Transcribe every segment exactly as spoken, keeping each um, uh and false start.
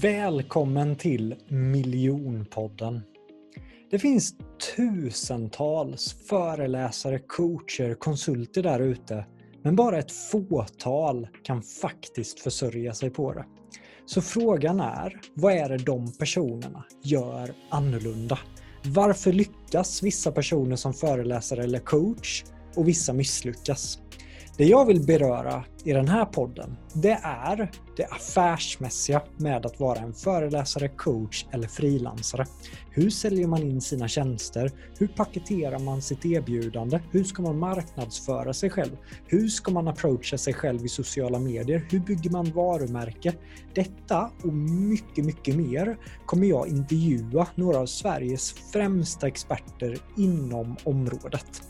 Välkommen till Miljonpodden. Det finns tusentals föreläsare, coacher, konsulter där ute, men bara ett fåtal kan faktiskt försörja sig på det. Så frågan är, vad är det de personerna gör annorlunda? Varför lyckas vissa personer som föreläsare eller coach och vissa misslyckas? Det jag vill beröra i den här podden, det är det affärsmässiga med att vara en föreläsare, coach eller frilansare. Hur säljer man in sina tjänster? Hur paketerar man sitt erbjudande? Hur ska man marknadsföra sig själv? Hur ska man approacha sig själv i sociala medier? Hur bygger man varumärke? Detta och mycket, mycket mer kommer jag intervjua några av Sveriges främsta experter inom området.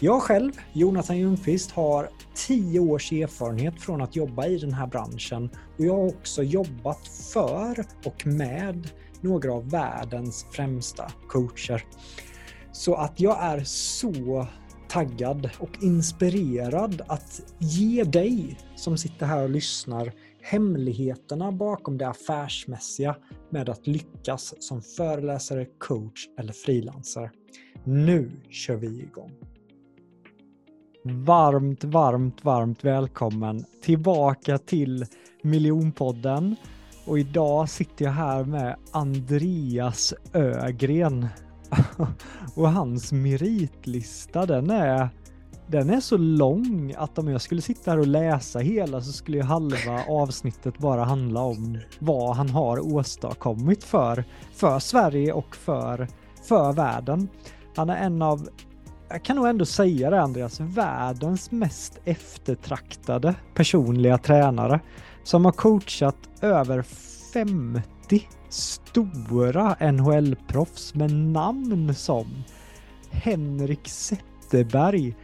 Jag själv, Jonathan Ljungqvist, har tio års erfarenhet från att jobba i den här branschen och jag har också jobbat för och med några av världens främsta coacher. Så att jag är så taggad och inspirerad att ge dig som sitter här och lyssnar hemligheterna bakom det affärsmässiga med att lyckas som föreläsare, coach eller frilansare. Nu kör vi igång! Varmt, varmt, varmt välkommen tillbaka till Miljonpodden. Och idag sitter jag här med Andreas Öhgren. Och hans meritlista, den är, den är så lång att om jag skulle sitta här och läsa hela så skulle ju halva avsnittet bara handla om vad han har åstadkommit för, för Sverige och för, för världen. Han är en av... Jag kan nog ändå säga det, Andreas, världens mest eftertraktade personliga tränare som har coachat över femtio stora N H L-proffs med namn som Henrik Zetterberg,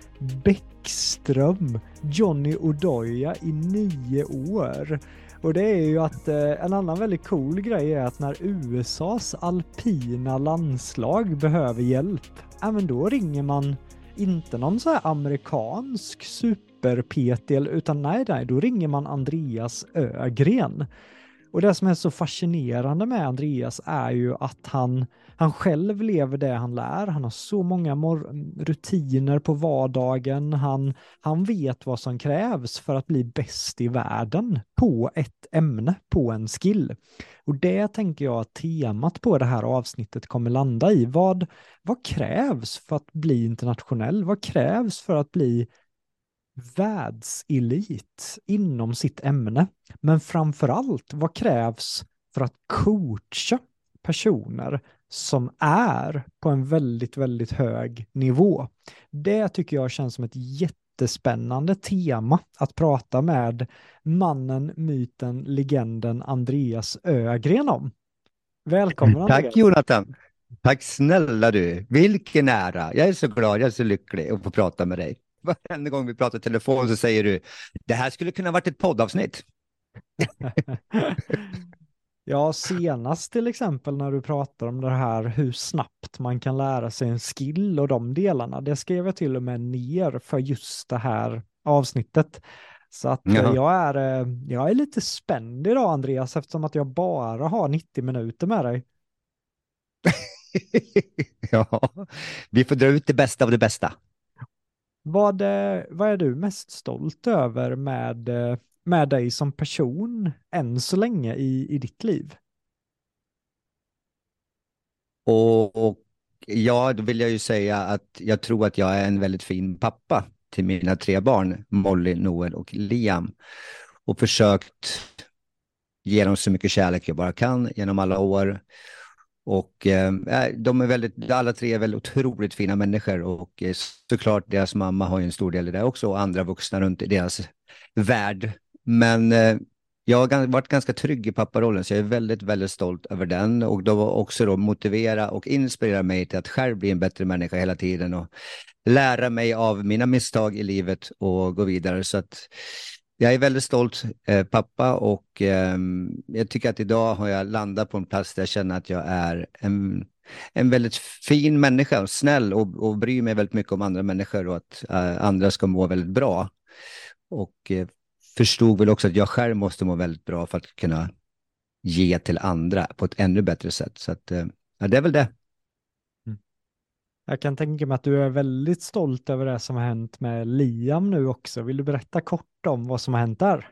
Bäckström, Johnny Odoja i nio år. Och det är ju att eh, en annan väldigt cool grej är att när U S A:s alpina landslag behöver hjälp, även då ringer man inte någon så här amerikansk super-P T L, utan nej, nej, då ringer man Andreas Öhgren. Och det som är så fascinerande med Andreas är ju att han, han själv lever det han lär. Han har så många mor- rutiner på vardagen. Han, han vet vad som krävs för att bli bäst i världen på ett ämne, på en skill. Och det tänker jag att temat på det här avsnittet kommer landa i. Vad, vad krävs för att bli internationell? Vad krävs för att bli världselit inom sitt ämne, men framförallt vad krävs för att coacha personer som är på en väldigt, väldigt hög nivå. Det tycker jag känns som ett jättespännande tema att prata med mannen, myten, legenden Andreas Öhgren om. Välkommen, Andreas. Tack, Jonathan. Tack snälla du. Vilken ära. Jag är så glad, jag är så lycklig att få prata med dig. Varenda gång vi pratar telefon så säger du, det här skulle kunna varit ett poddavsnitt. Ja, senast till exempel när du pratar om det här hur snabbt man kan lära sig en skill och de delarna. Det skrev jag till och med ner för just det här avsnittet. Så att Jaha. jag är jag är lite spänd idag, Andreas, eftersom att jag bara har nittio minuter med dig. Ja, vi får dra ut det bästa av det bästa. Vad, vad är du mest stolt över med, med dig som person än så länge i, i ditt liv? Och, och ja, då vill jag ju säga att jag tror att jag är en väldigt fin pappa till mina tre barn, Molly, Noel och Liam. Och försökt ge dem så mycket kärlek jag bara kan genom alla år. Och eh, de är väldigt, alla tre är väldigt otroligt fina människor och eh, såklart deras mamma har ju en stor del i det också och andra vuxna runt i deras värld. Men eh, jag har g- varit ganska trygg i papparollen så jag är väldigt, väldigt stolt över den. Och de har också då motivera och inspirera mig till att själv bli en bättre människa hela tiden och lära mig av mina misstag i livet och gå vidare. Så att jag är väldigt stolt eh, pappa och eh, jag tycker att idag har jag landat på en plats där jag känner att jag är en, en väldigt fin människa, snäll och, och bryr mig väldigt mycket om andra människor och att eh, andra ska må väldigt bra. Och eh, förstod väl också att jag själv måste må väldigt bra för att kunna ge till andra på ett ännu bättre sätt. Så att, ja, det är väl det. Mm. Jag kan tänka mig att du är väldigt stolt över det som har hänt med Liam nu också. Vill du berätta kort om vad som har hänt där?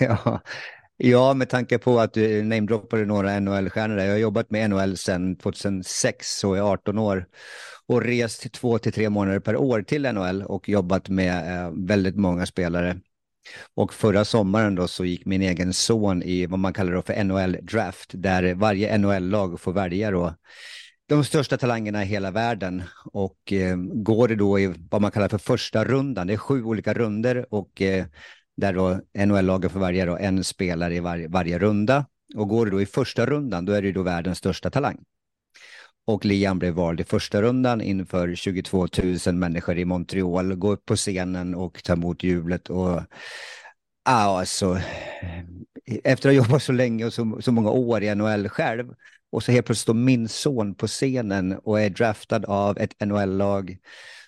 ja. ja, med tanke på att du namedroppade några N H L-stjärnor. Jag har jobbat med N H L sedan tjugohundrasex, så är jag arton år. Och rest två till tre månader per år till N H L och jobbat med väldigt många spelare. Och förra sommaren då så gick min egen son i vad man kallar då för N H L-draft, där varje N H L-lag får välja då de största talangerna i hela världen. Och eh, går det då i vad man kallar för första rundan. Det är sju olika runder och eh, där då N H L-lagen får välja då en spelare i var- varje runda. Och går det då i första rundan, då är det då världens största talang. Och Liam blev vald i första rundan inför tjugotvåtusen människor i Montreal. Gå upp på scenen och ta emot jublet. Och, ah, alltså, efter att ha jobbat så länge och så, så många år i N H L själv. Och så helt plötsligt står min son på scenen och är draftad av ett N H L-lag.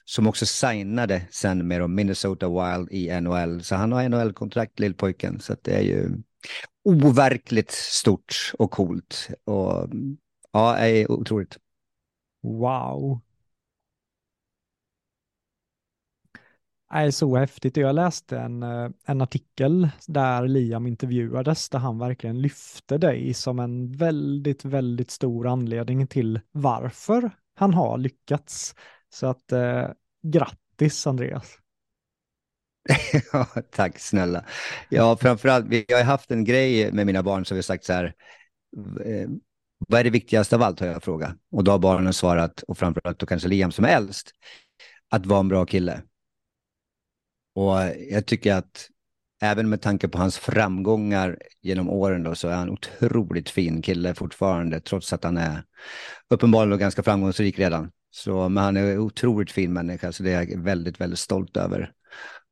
Som också signade sen med Minnesota Wild i N H L. Så han har N H L-kontrakt, lillpojken. Så det är ju overkligt stort och coolt. Och ja, det är otroligt. Wow. Det är så häftigt. Jag läste en, en artikel där Liam intervjuades, där han verkligen lyfte dig som en väldigt, väldigt stor anledning till varför han har lyckats. Så att eh, grattis, Andreas. Ja, tack snälla. Ja, framförallt, vi har haft en grej med mina barn som vi har sagt så här, eh, vad är det viktigaste av allt, har jag frågat. Och då har barnen svarat, och framförallt då kanske Liam som är äldst, att vara en bra kille. Och jag tycker att även med tanke på hans framgångar genom åren då, så är han en otroligt fin kille fortfarande, trots att han är uppenbarligen ganska framgångsrik redan. Så, men han är en otroligt fin människa, så det är jag väldigt, väldigt stolt över.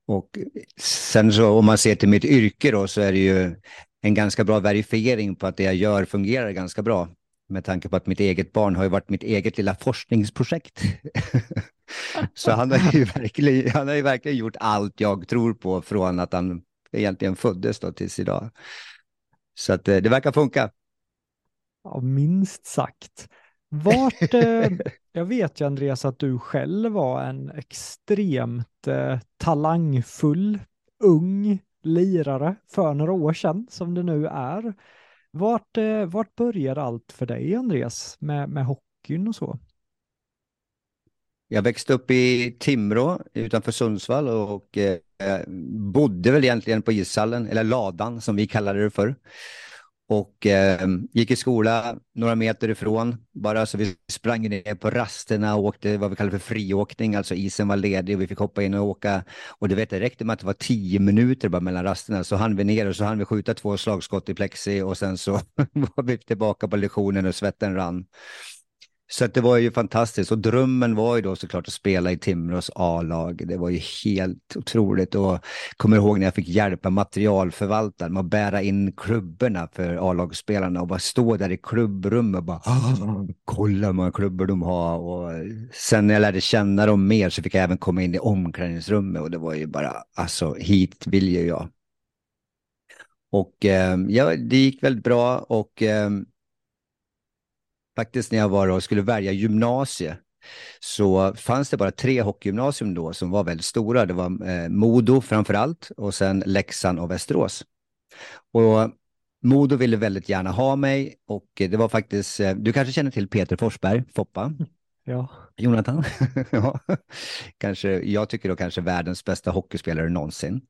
Och sen så om man ser till mitt yrke då, så är det ju en ganska bra verifiering på att det jag gör fungerar ganska bra. Med tanke på att mitt eget barn har ju varit mitt eget lilla forskningsprojekt. Så han har, ju verkligen, han har ju verkligen gjort allt jag tror på från att han egentligen föddes då tills idag. Så att det verkar funka. Ja, minst sagt. Vart, eh, jag vet ju, Andreas, att du själv var en extremt eh, talangfull, ung lirare för några år sedan som det nu är. Vart, eh, vart börjar allt för dig, Andreas, med, med hockeyn och så? Jag växte upp i Timrå utanför Sundsvall och eh, bodde väl egentligen på ishallen, eller ladan som vi kallade det för. Och eh, gick i skola några meter ifrån. Bara så vi sprang ner på rasterna och åkte vad vi kallar för friåkning. Alltså isen var ledig och vi fick hoppa in och åka. Och det vet jag, räckte med att det var tio minuter bara mellan rasterna. Så hann vi ner och så hann vi skjuta två slagskott i plexi. Och sen så var vi tillbaka på lektionen och svetten rann. Så att det var ju fantastiskt. Och drömmen var ju då såklart att spela i Timrås A-lag. Det var ju helt otroligt. Och jag kommer ihåg när jag fick hjälpa materialförvaltaren med att bära in klubborna för A-lagsspelarna. Och bara stå där i klubbrummet och bara kolla hur många klubbor de har. Och sen när jag lärde känna dem mer så fick jag även komma in i omklädningsrummet. Och det var ju bara, alltså hit vill ju jag. Och eh, ja, det gick väldigt bra och... Eh, faktiskt när jag var och skulle välja gymnasie så fanns det bara tre hockeygymnasium då som var väldigt stora. Det var eh, Modo framförallt och sen Leksand och Västerås. Och Modo ville väldigt gärna ha mig och det var faktiskt, eh, du kanske känner till Peter Forsberg, Foppa? Ja. Jonathan? Ja. Kanske, jag tycker då kanske världens bästa hockeyspelare någonsin.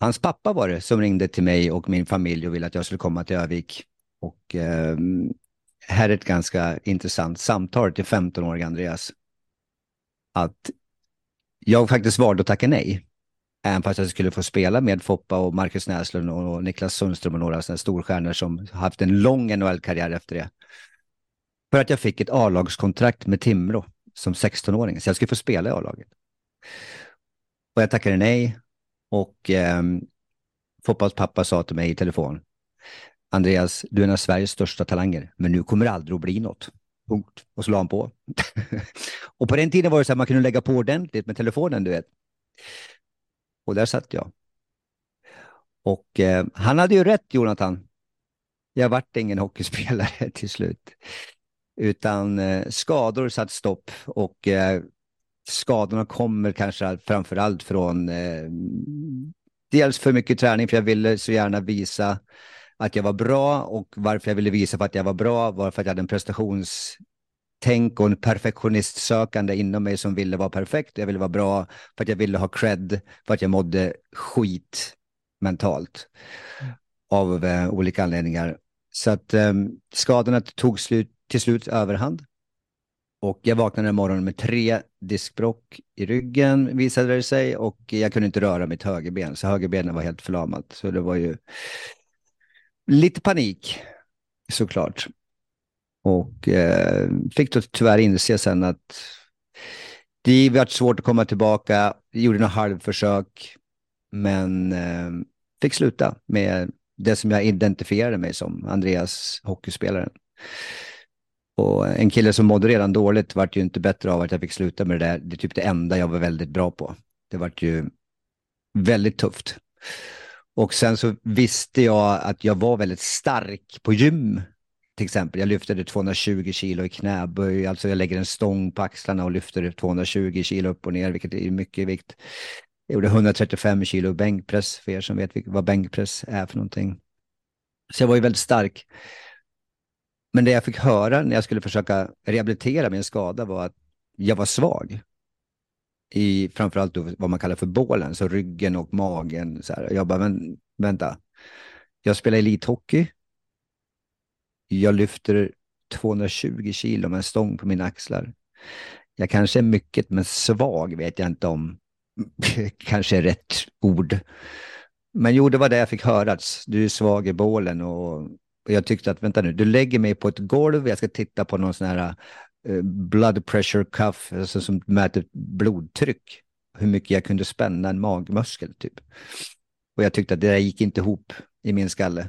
Hans pappa var det som ringde till mig och min familj och ville att jag skulle komma till Övik och... Eh, här är ett ganska intressant samtal till femton-åriga Andreas. Att jag faktiskt valde att tacka nej. Även fast jag skulle få spela med Foppa och Markus Näslund och Niklas Sundström och några sådana storstjärnor som haft en lång N H L-karriär efter det. För att jag fick ett A-lagskontrakt med Timrå som sexton-åring. Så jag skulle få spela i A-laget. Och jag tackade nej. Och eh, Foppas pappa sa till mig i telefon. Andreas, du är en av Sveriges största talanger, men nu kommer det aldrig att bli något. Punkt. Och så la han på. Och på den tiden var det så att man kunde lägga på ordentligt med telefonen, du vet. Och där satt jag. Och eh, han hade ju rätt, Jonathan. Jag vart ingen hockeyspelare till slut. Utan skador satt stopp, och skadorna kommer kanske framförallt från dels för mycket träning, för jag ville så gärna visa att jag var bra, och varför jag ville visa för att jag var bra var för att jag hade en prestationstänk och en perfektionistsökande inom mig som ville vara perfekt. Jag ville vara bra för att jag ville ha cred, för att jag mådde skit mentalt av eh, olika anledningar. Så att eh, skadorna tog slut, till slut överhand, och jag vaknade en morgon med tre diskbrock i ryggen visade det sig, och jag kunde inte röra mitt högerben, så högerbenen var helt förlamat, så det var ju lite panik såklart. Och eh, fick då tyvärr inse sen att det var svårt att komma tillbaka. Jag gjorde några halvförsök, men eh, fick sluta med det som jag identifierade mig som, Andreas hockeyspelaren. Och en kille som mådde redan dåligt vart ju inte bättre av att jag fick sluta med det där. Det är typ det enda jag var väldigt bra på. Det vart ju väldigt tufft. Och sen så visste jag att jag var väldigt stark på gym. Till exempel, jag lyftade tvåhundratjugo kilo i knäböj. Alltså jag lägger en stång på axlarna och lyfter tvåhundratjugo kilo upp och ner, vilket är mycket vikt. Jag gjorde hundratrettiofem kilo bänkpress, för er som vet vad bänkpress är för någonting. Så jag var ju väldigt stark. Men det jag fick höra när jag skulle försöka rehabilitera min skada var att jag var svag. I framförallt då vad man kallar för bålen, så ryggen och magen. Så här. Jag bara, men vänta. Jag spelar elithockey. Jag lyfter tvåhundratjugo kilo med en stång på mina axlar. Jag kanske är mycket, men svag vet jag inte om. Kanske är rätt ord. Men jo, det var det jag fick höra. Du är svag i bålen. Och jag tyckte att, vänta nu, du lägger mig på ett golv. Jag ska titta på någon sån här blood pressure cuff, alltså som mäter blodtryck. Hur mycket jag kunde spänna en magmuskel typ. Och jag tyckte att det där gick inte ihop i min skalle.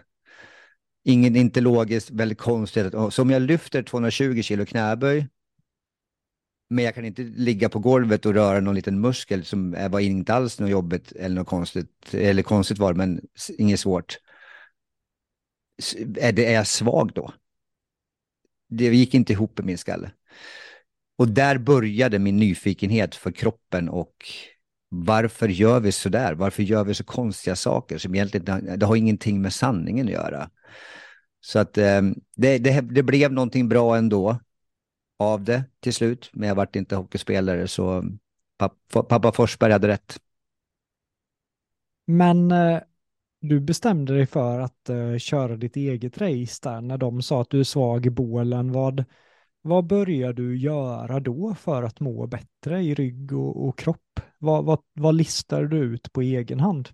Ingen, inte logiskt, väldigt konstigt. Så om jag lyfter tvåhundratjugo kilo knäböj, men jag kan inte ligga på golvet och röra någon liten muskel som var inte alls något jobbigt eller något konstigt, eller konstigt var, men inget svårt. Är, det, är jag svag då? Det gick inte ihop i min skalle. Och där började min nyfikenhet för kroppen och varför gör vi så där? Varför gör vi så konstiga saker som egentligen det har ingenting med sanningen att göra? Så att eh, det, det, det blev någonting bra ändå av det till slut, men jag vart inte hockeyspelare, så pappa, pappa Forsberg hade rätt. Men eh, du bestämde dig för att eh, köra ditt eget race där när de sa att du är svag i bålen. Vad, vad började du göra då för att må bättre i rygg och, och kropp? Vad, vad, vad listade du ut på egen hand?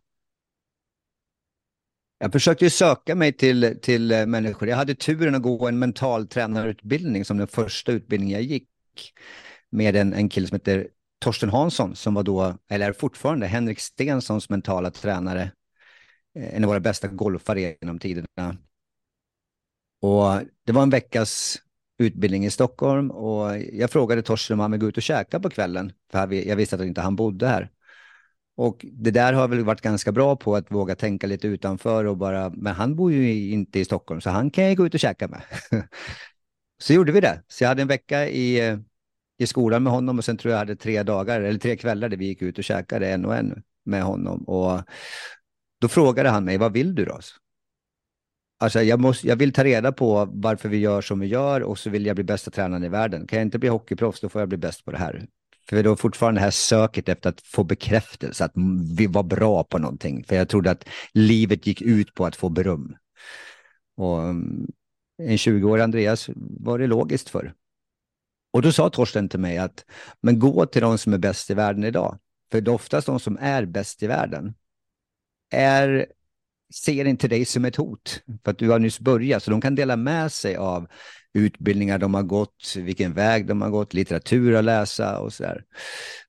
Jag försökte ju söka mig till, till människor. Jag hade turen att gå en mental tränarutbildning som den första utbildningen jag gick med en, en kille som heter Torsten Hansson, som var då, eller är fortfarande, Henrik Stenssons mentala tränare. En av våra bästa golfare genom tiderna. Och det var en veckas utbildning i Stockholm, och jag frågade Torsten om han ville gå ut och käka på kvällen, för jag visste att inte han bodde här. Och det där har väl varit ganska bra på, att våga tänka lite utanför och bara, men han bor ju inte i Stockholm, så han kan jag gå ut och käka med. Så gjorde vi det. Så jag hade en vecka i, i skolan med honom, och sen tror jag hade tre dagar eller tre kvällar där vi gick ut och käkade en och en med honom. Och då frågade han mig, vad vill du då? Alltså jag, måste, jag vill ta reda på varför vi gör som vi gör, och så vill jag bli bästa tränaren i världen. Kan jag inte bli hockeyproffs, då får jag bli bäst på det här. För det var fortfarande det här söket efter att få bekräftelse, att vi var bra på någonting. För jag trodde att livet gick ut på att få beröm. Och en tjugoårig Andreas var det logiskt för. Och då sa Torsten till mig att, men gå till de som är bäst i världen idag. För det är oftast de som är bäst i världen är, ser inte dig som ett hot. För att du har nyss börjat, så de kan dela med sig av utbildningar de har gått, vilken väg de har gått, litteratur att läsa och sådär.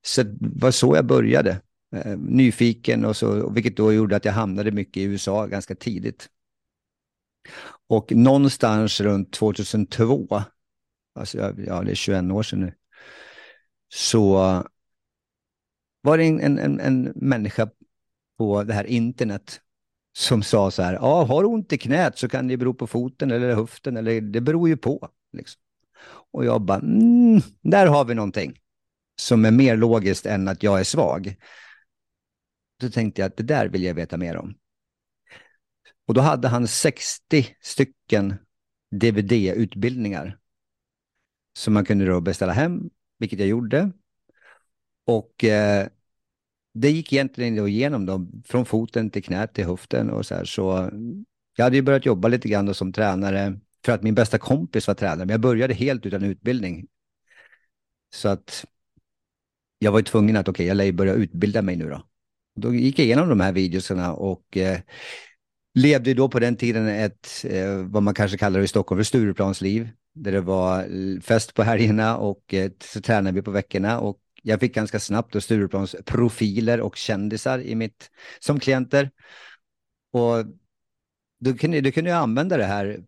Så det var så jag började. Nyfiken, och så, vilket då gjorde att jag hamnade mycket i U S A ganska tidigt. Och någonstans runt tjugohundratvå, alltså ja, det är tjugoett år sedan nu, så var det en, en, en människa på det här internet som sa så här, ja, har du ont i knät så kan det bero på foten eller höften, eller det beror ju på. Liksom. Och jag bara, mm, där har vi någonting som är mer logiskt än att jag är svag. Då tänkte jag att det där vill jag veta mer om. Och då hade han sextio stycken D V D-utbildningar som man kunde då beställa hem, vilket jag gjorde. Och eh, det gick egentligen igenom dem från foten till knät till höften och så här. Så jag hade ju börjat jobba lite grann då som tränare för att min bästa kompis var tränare. Men jag började helt utan utbildning. Så att jag var ju tvungen att okej, okay, jag lär börja utbilda mig nu då. Då gick jag igenom de här videoserna och eh, levde då på den tiden ett, eh, vad man kanske kallar det i Stockholm för Stureplansliv. Där det var fest på helgerna och eh, så tränade vi på veckorna. Och jag fick ganska snabbt Stureplans profiler och kändisar i mitt, som klienter. Och då kunde, då kunde jag använda det här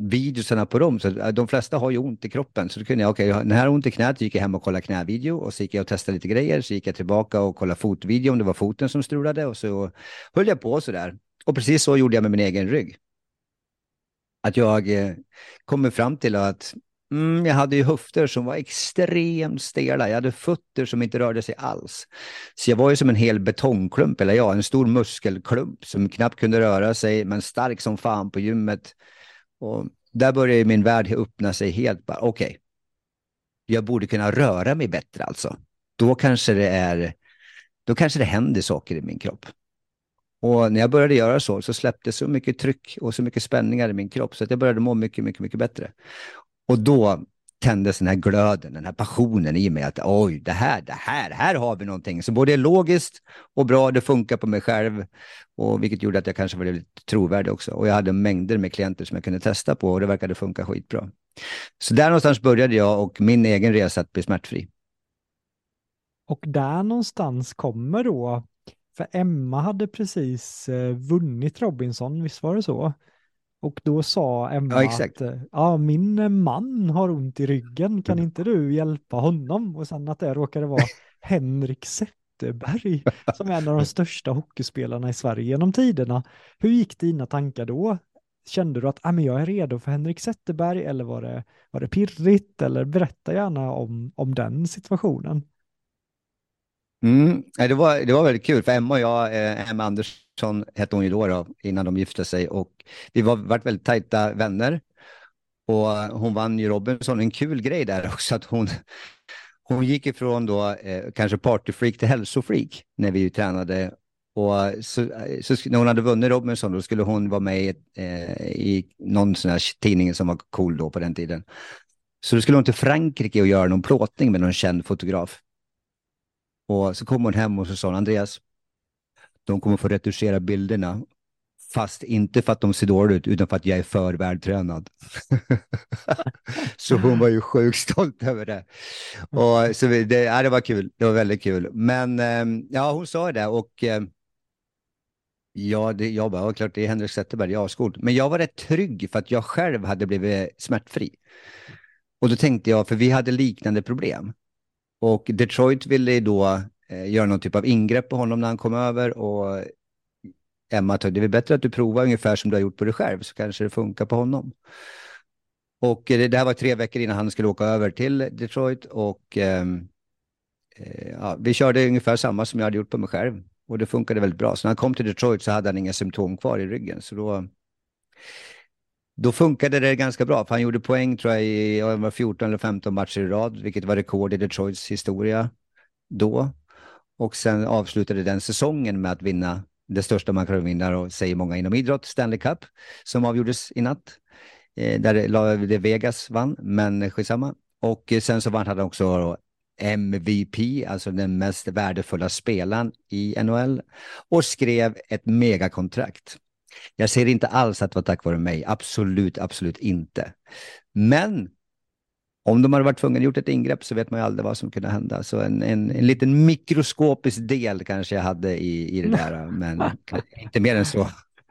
videoserna på dem. Så de flesta har ju ont i kroppen. Så då kunde jag, okej, okay, när jag har ont i knät gick jag hem och kollade knävideo. Och så gick jag och testade lite grejer. Så gick jag tillbaka och kollade fotvideo om det var foten som strulade. Och så höll jag på sådär. Och precis så gjorde jag med min egen rygg. Att jag kommer fram till att mm, jag hade ju höfter som var extremt stela. Jag hade fötter som inte rörde sig alls. Så jag var ju som en hel betongklump, eller ja, en stor muskelklump som knappt kunde röra sig, men stark som fan på gymmet. Och där började min värld öppna sig helt. Bara, okej, okay, jag borde kunna röra mig bättre alltså. Då kanske det är, då kanske det händer saker i min kropp. Och när jag började göra så, så släppte så mycket tryck och så mycket spänningar i min kropp så att jag började må mycket, mycket, mycket bättre. Och då tändes den här glöden, den här passionen i mig att oj, det här, det här, här har vi någonting som både är logiskt och bra, det funkar på mig själv, och vilket gjorde att jag kanske var lite trovärdig också. Och jag hade mängder med klienter som jag kunde testa på och det verkade funka skitbra. Så där någonstans började jag och min egen resa att bli smärtfri. Och där någonstans kommer då, för Emma hade precis vunnit Robinson, visst var det så? Och då sa Emma ja, exakt. att ja, min man har ont i ryggen, kan inte du hjälpa honom? Och sen att det råkade vara Henrik Zetterberg som är en av de största hockeyspelarna i Sverige genom tiderna. Hur gick dina tankar då? Kände du att ah, men jag är redo för Henrik Zetterberg, eller var det, var det pirrigt? Eller berätta gärna om, om den situationen. Mm. Det, var, det var väldigt kul för Emma och jag, eh, Emma Andersson hette hon ju då, då innan de gifte sig, och vi var varit väldigt tajta vänner, och hon vann ju Robinson. En kul grej där också att hon, hon gick ifrån då eh, kanske partyfreak till hälsofreak när vi ju tränade, och så, så när hon hade vunnit Robinson då skulle hon vara med i, eh, i någon sån här tidning som var cool då på den tiden, så då skulle hon till Frankrike och göra någon plåtning med någon känd fotograf. Och så kom hon hem och så sa Andreas, de kommer få retuschera bilderna, fast inte för att de ser dåligt ut utan för att jag är för vältränad. Så hon var ju sjukt stolt över det. Och så det, ja, det var kul, det var väldigt kul. Men ja, hon sa det, och ja, det, jag bara, ja, klart det är Henrik Zetterberg, jag har skuld. Men jag var rätt trygg för att jag själv hade blivit smärtfri. Och då tänkte jag, för vi hade liknande problem. Och Detroit ville då eh, göra någon typ av ingrepp på honom när han kom över, och Emma sa, det är bättre att du provar ungefär som du har gjort på dig själv så kanske det funkar på honom. Och det, det här var tre veckor innan han skulle åka över till Detroit, och eh, eh, ja, vi körde ungefär samma som jag hade gjort på mig själv och det funkade väldigt bra. Så när han kom till Detroit så hade han inga symptom kvar i ryggen, så då... Då funkade det ganska bra, för han gjorde poäng tror jag i jag var fjorton eller femton matcher i rad, vilket var rekord i Detroits historia då. Och sen avslutade den säsongen med att vinna det största man kan vinna, och säger många inom idrott, Stanley Cup, som avgjordes i natt. Eh, där det Vegas vann, men skitsamma. Och sen så vann han också då M V P, alltså den mest värdefulla spelaren i N H L, och skrev ett megakontrakt. Jag ser inte alls att det var tack vare mig. Absolut, absolut inte. Men om de hade varit tvungna att gjort ett ingrepp så vet man ju aldrig vad som kunde hända. Så en, en, en liten mikroskopisk del kanske jag hade i, i det där. Men inte mer än så.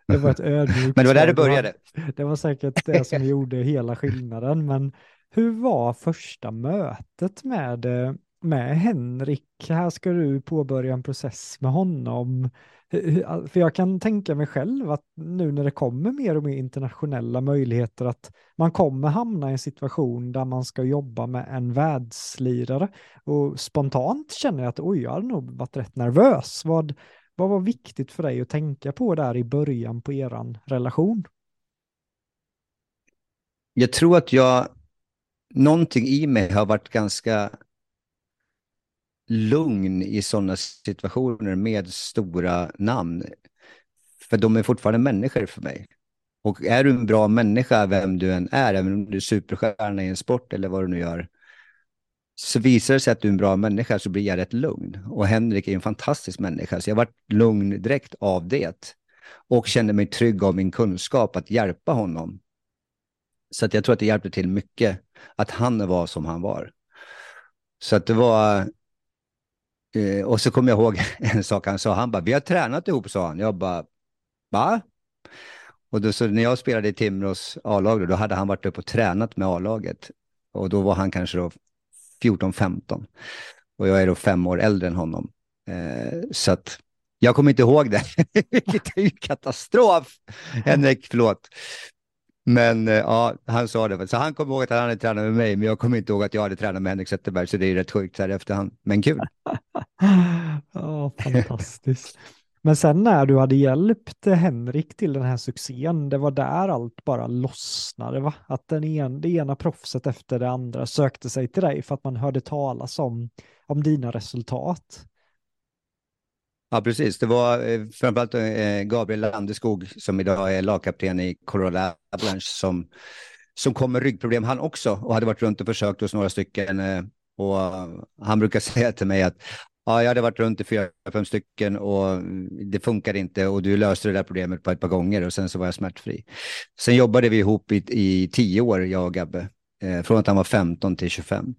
Det var ett ödmjukt. Men det var där det började. Det var säkert det som gjorde hela skillnaden. Men hur var första mötet med, med Henrik? Här ska du påbörja en process med honom. För jag kan tänka mig själv att nu när det kommer mer och mer internationella möjligheter att man kommer hamna i en situation där man ska jobba med en världslirare. Och spontant känner jag att oj, jag hade nog varit rätt nervös. Vad, vad var viktigt för dig att tänka på där i början på eran relation? Jag tror att jag, någonting i mig har varit ganska lugn i sådana situationer med stora namn. För de är fortfarande människor för mig. Och är du en bra människa, vem du än är, även om du är superstjärna i en sport eller vad du nu gör, så visar det sig att du är en bra människa, så blir jag rätt lugn. Och Henrik är en fantastisk människa, så jag har varit lugn direkt av det. Och kände mig trygg av min kunskap att hjälpa honom. Så att jag tror att det hjälpte till mycket att han var som han var. Så att det var... Och så kom jag ihåg en sak han sa. Han bara, vi har tränat ihop, sa han. Jag bara, va? Och då, så när jag spelade i Timrås A-lag då, då hade han varit uppe och tränat med A-laget. Och då var han kanske då fjorton femton. Och jag är då fem år äldre än honom. Eh, så att jag kommer inte ihåg det. Vilket är ju katastrof. Henrik, förlåt. Men ja, han sa det. Så han kom ihåg att han hade tränat med mig, men jag kommer inte ihåg att jag hade tränat med Henrik Zetterberg, så det är rätt sjukt här efterhand. Men kul. Ja, fantastiskt. Men sen när du hade hjälpt Henrik till den här succén, det var där allt bara lossnade, va? Att den en, det ena proffset efter det andra sökte sig till dig för att man hörde talas om, om dina resultat. Ja, precis. Det var framförallt Gabriel Landeskog som idag är lagkapten i Colorado Avalanche som, som kom med ryggproblem han också och hade varit runt och försökt hos några stycken. Och han brukar säga till mig att ja, jag hade varit runt i fyra, fem stycken och det funkade inte och du löste det där problemet på ett par gånger och sen så var jag smärtfri. Sen jobbade vi ihop i, i tio år, jag och Gabbe, från att han var femton till tjugofem.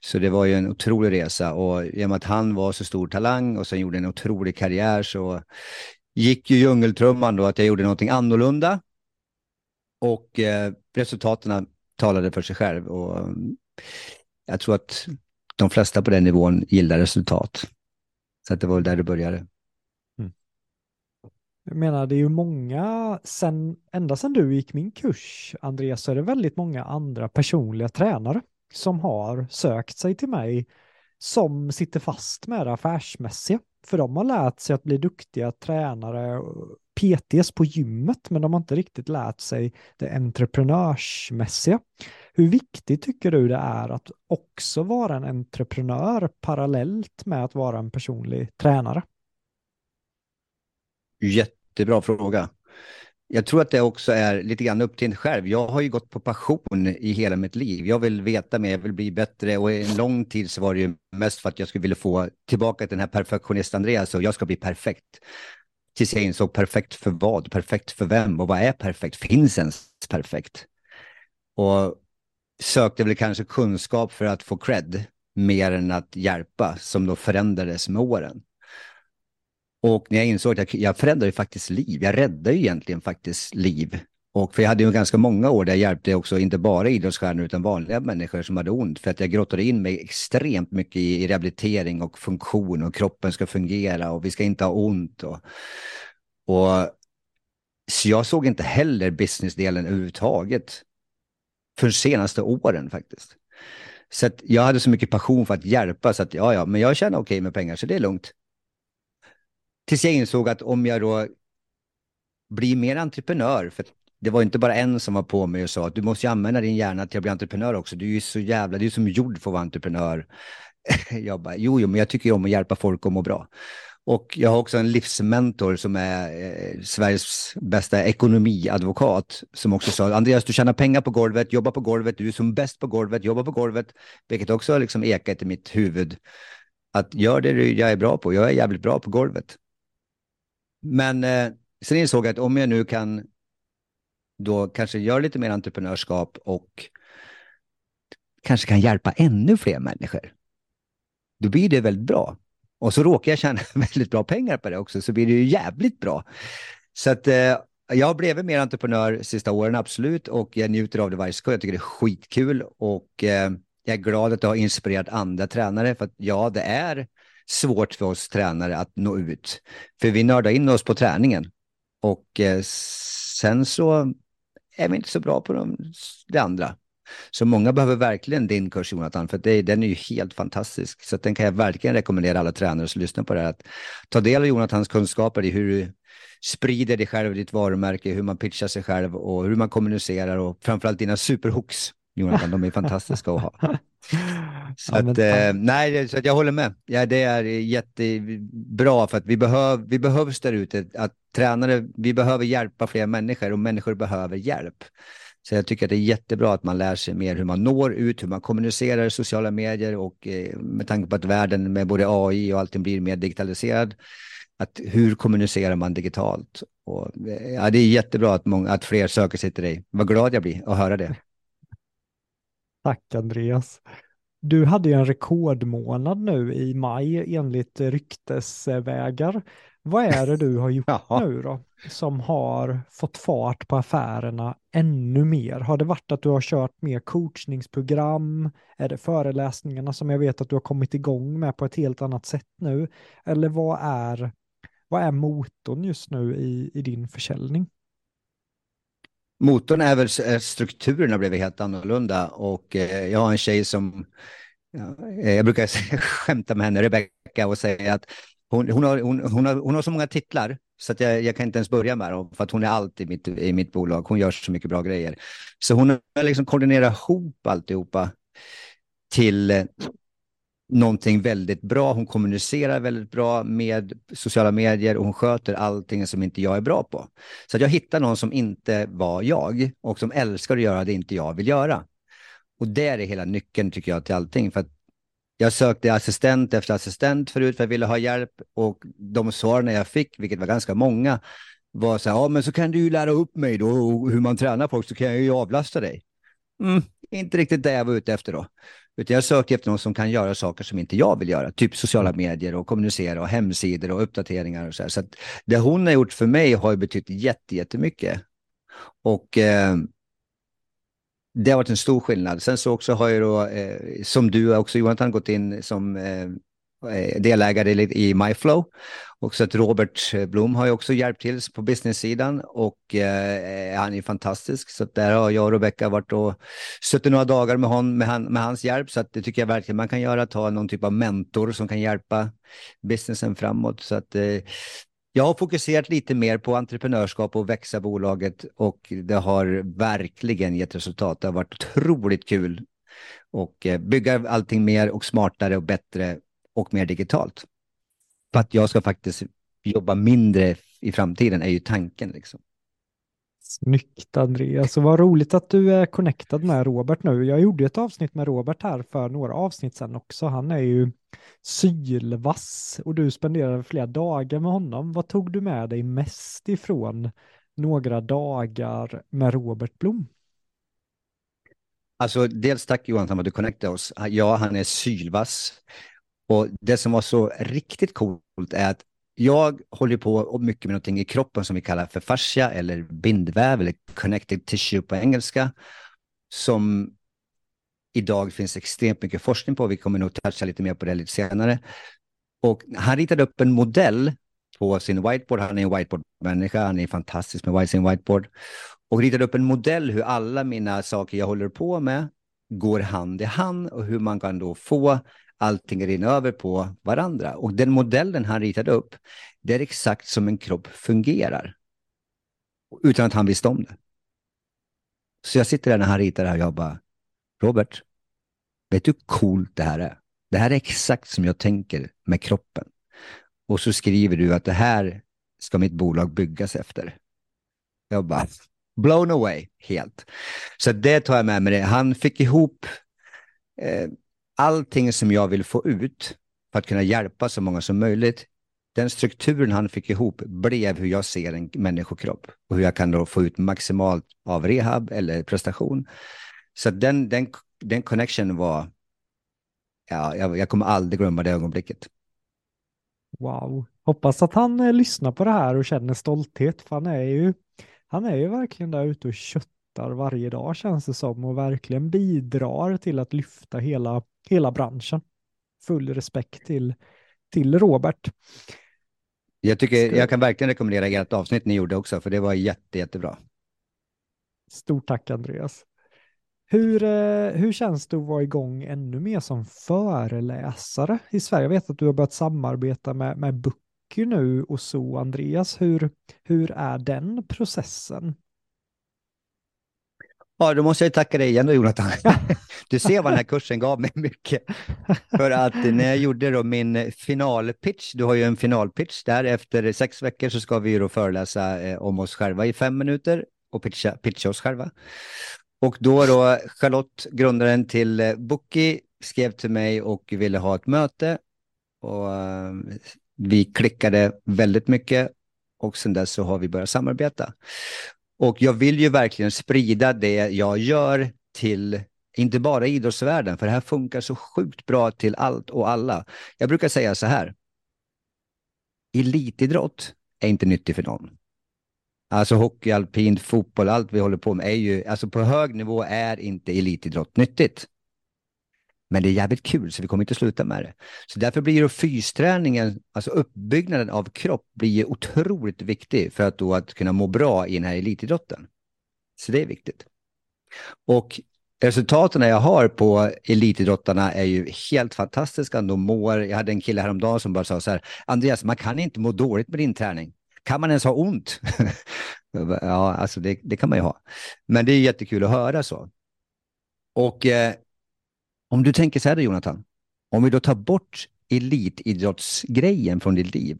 Så det var ju en otrolig resa och genom att han var så stor talang och sen gjorde en otrolig karriär så gick ju djungeltrumman då att jag gjorde någonting annorlunda och eh, resultaten talade för sig själv och jag tror att de flesta på den nivån gillar resultat så att det var där det började. Jag menar, det är ju många, sen, ända sedan du gick min kurs, Andreas, så är det väldigt många andra personliga tränare som har sökt sig till mig som sitter fast med det affärsmässiga. För de har lärt sig att bli duktiga tränare och P T:s på gymmet, men de har inte riktigt lärt sig det entreprenörsmässiga. Hur viktigt tycker du det är att också vara en entreprenör parallellt med att vara en personlig tränare? Jättebra fråga. Jag tror att det också är lite grann upp till en själv. Jag har ju gått på passion i hela mitt liv. Jag vill veta mer, jag vill bli bättre. Och en lång tid så var det ju mest för att jag skulle vilja få tillbaka den här perfektionisten Andreas. Och jag ska bli perfekt. Tills jag insåg perfekt för vad? Perfekt för vem? Och vad är perfekt? Finns ens perfekt? Och sökte väl kanske kunskap för att få cred. Mer än att hjälpa. Som då förändrades med åren. Och när jag insåg att jag, jag förändrade faktiskt liv. Jag räddade ju egentligen faktiskt liv. Och för jag hade ju ganska många år där jag hjälpte också inte bara idrottsstjärnor utan vanliga människor som hade ont. För att jag grottade in mig extremt mycket i, i rehabilitering och funktion. Och kroppen ska fungera och vi ska inte ha ont. Och, och, så jag såg inte heller businessdelen överhuvudtaget. För de senaste åren faktiskt. Så att jag hade så mycket passion för att hjälpa. Så att ja, ja, men jag tjänar okej med pengar så det är lugnt. Tills jag insåg att om jag då blir mer entreprenör, för det var inte bara en som var på mig och sa att du måste ju använda din hjärna till att bli entreprenör också. Du är ju så jävla, du är som jord för att vara entreprenör. Jag bara, jo, jo men jag tycker ju om att hjälpa folk att må bra. Och jag har också en livsmentor som är eh, Sveriges bästa ekonomiadvokat som också sa, Andreas du tjänar pengar på golvet, jobba på golvet, du är som bäst på golvet, jobba på golvet. Vilket också har liksom ekat i mitt huvud. Att gör det du, jag är bra på, jag är jävligt bra på golvet. Men eh, sen insåg jag att om jag nu kan då kanske göra lite mer entreprenörskap och kanske kan hjälpa ännu fler människor. Då blir det väldigt bra. Och så råkar jag tjäna väldigt bra pengar på det också så blir det ju jävligt bra. Så att eh, jag blev mer entreprenör sista åren absolut och jag njuter av det varje skull. Jag tycker det är skitkul och eh, jag är glad att jag har inspirerat andra tränare för att ja det är svårt för oss tränare att nå ut. För vi nördar in oss på träningen. Och eh, sen så är vi inte så bra på de, det andra. Så många behöver verkligen din kurs, Jonathan, för det, den är ju helt fantastisk. Så den kan jag verkligen rekommendera alla tränare som lyssnar på det här. Att ta del av Jonathans kunskaper i hur du sprider dig själv, ditt varumärke, hur man pitchar sig själv och hur man kommunicerar och framförallt dina superhooks. Jonathan, de är fantastiska att ha. Så att, eh, nej, så att jag håller med. Ja, det är jättebra för att vi, behöv, vi behövs där ute. Att tränare, vi behöver hjälpa fler människor och människor behöver hjälp. Så jag tycker att det är jättebra att man lär sig mer hur man når ut, hur man kommunicerar i sociala medier och eh, med tanke på att världen med både A I och allting blir mer digitaliserad. Att hur kommunicerar man digitalt? Och, ja, det är jättebra att, många, att fler söker sig till dig. Vad glad jag blir att höra det. Tack Andreas. Du hade ju en rekordmånad nu i maj enligt ryktesvägar. Vad är det du har gjort nu då som har fått fart på affärerna ännu mer? Har det varit att du har kört mer coachningsprogram? Är det föreläsningarna som jag vet att du har kommit igång med på ett helt annat sätt nu? Eller vad är, vad är motorn just nu i, i din försäljning? Motorn är väl strukturerna blev helt annorlunda och eh, jag har en tjej som eh, jag brukar skämta med henne, Rebecca, och säga att hon, hon, har, hon, hon, har, hon har så många titlar så att jag, jag kan inte ens börja med dem för att hon är alltid i mitt, i mitt bolag. Hon gör så mycket bra grejer. Så hon har liksom koordinerat ihop alltihopa till eh, någonting väldigt bra. Hon kommunicerar väldigt bra med sociala medier och hon sköter allting som inte jag är bra på. Så att jag hittar någon som inte var jag och som älskar att göra det inte jag vill göra. Och där är hela nyckeln tycker jag till allting. För att jag sökte assistent efter assistent förut för jag ville ha hjälp och de svaren jag fick, vilket var ganska många, var så här, ja men så kan du ju lära upp mig då och hur man tränar folk så kan jag ju avlasta dig. Mm, inte riktigt det jag var ute efter då. Utan jag söker efter någon som kan göra saker som inte jag vill göra. Typ sociala medier och kommunicera och hemsidor och uppdateringar och så här. Så att det hon har gjort för mig har ju betytt jätte, jättemycket. Och eh, det har varit en stor skillnad. Sen så också har jag då, eh, som du också Jonathan, gått in som eh, delägare i MyFlow. Och så att Robert Blom har ju också hjälpt till på business-sidan och eh, han är fantastisk. Så att där har jag och Rebecca varit och suttit några dagar med, hon, med, han, med hans hjälp. Så att det tycker jag verkligen man kan göra, ta någon typ av mentor som kan hjälpa businessen framåt. Så att eh, jag har fokuserat lite mer på entreprenörskap och växa bolaget och det har verkligen gett resultat. Det har varit otroligt kul och eh, bygga allting mer och smartare och bättre och mer digitalt. För att jag ska faktiskt jobba mindre i framtiden är ju tanken liksom. Snyggt Andreas. Och vad roligt att du är connectad med Robert nu. Jag gjorde ett avsnitt med Robert här för några avsnitt sedan också. Han är ju sylvass och du spenderade flera dagar med honom. Vad tog du med dig mest ifrån några dagar med Robert Blom? Alltså dels tack Johan för att du connectade oss. Ja, han är sylvass. Och det som var så riktigt coolt är att jag håller på mycket med någonting i kroppen som vi kallar för fascia eller bindväv eller connective tissue på engelska som idag finns extremt mycket forskning på. Vi kommer nog toucha lite mer på det lite senare. Och han ritade upp en modell på sin whiteboard. Han är en whiteboard-människa. Han är fantastisk med sin whiteboard. Och ritade upp en modell hur alla mina saker jag håller på med går hand i hand och hur man kan då få allting rinner över på varandra. Och den modellen han ritade upp, det är exakt som en kropp fungerar. Utan att han visste om det. Så jag sitter där när han ritar det här och jag bara, Robert, vet du hur coolt det här är? Det här är exakt som jag tänker med kroppen. Och så skriver du att det här ska mitt bolag byggas efter. Jag bara, blown away helt. Så det tar jag med mig. Han fick ihop eh, allting som jag vill få ut för att kunna hjälpa så många som möjligt. Den strukturen han fick ihop blev hur jag ser en människokropp och hur jag kan då få ut maximalt av rehab eller prestation. Så den, den, den connection var, ja, jag, jag kommer aldrig glömma det ögonblicket. Wow, hoppas att han eh, lyssnar på det här och känner stolthet för han är ju, han är ju verkligen där ute och köttar varje dag känns det som och verkligen bidrar till att lyfta hela Hela branschen. Full respekt till, till Robert. Jag tycker jag kan verkligen rekommendera ert avsnitt ni gjorde också, för det var jätte, jättebra. Stort tack, Andreas. Hur, hur känns det att vara igång ännu mer som föreläsare i Sverige? Jag vet att du har börjat samarbeta med, med Booky nu och så, Andreas. Hur, hur är den processen? Ja, då måste jag tacka dig igen då, Jonathan. Du ser vad den här kursen gav mig mycket. För att när jag gjorde då min finalpitch, du har ju en finalpitch där, efter sex veckor så ska vi ju då föreläsa om oss själva i fem minuter och pitcha, pitcha oss själva. Och då då Charlotte, grundaren till Booky, skrev till mig och ville ha ett möte. Och vi klickade väldigt mycket och sen dess så har vi börjat samarbeta. Och jag vill ju verkligen sprida det jag gör till inte bara idrottsvärlden, för det här funkar så sjukt bra till allt och alla. Jag brukar säga så här: elitidrott är inte nyttig för någon. Alltså hockey, alpin, fotboll, allt vi håller på med är ju, alltså på hög nivå är inte elitidrott nyttigt. Men det är jävligt kul, så vi kommer inte sluta med det. Så därför blir då fysträningen, alltså uppbyggnaden av kropp, blir otroligt viktig för att då att kunna må bra i den här elitidrotten. Så det är viktigt. Och resultaten jag har på elitidrottarna är ju helt fantastiska. De mår, jag hade en kille häromdagen som bara sa så här: Andreas, man kan inte må dåligt med din träning. Kan man ens ha ont? Ja, alltså det, det kan man ju ha. Men det är jättekul att höra så. Och eh, om du tänker så här då, Jonathan, om vi då tar bort elitidrottsgrejen från ditt liv,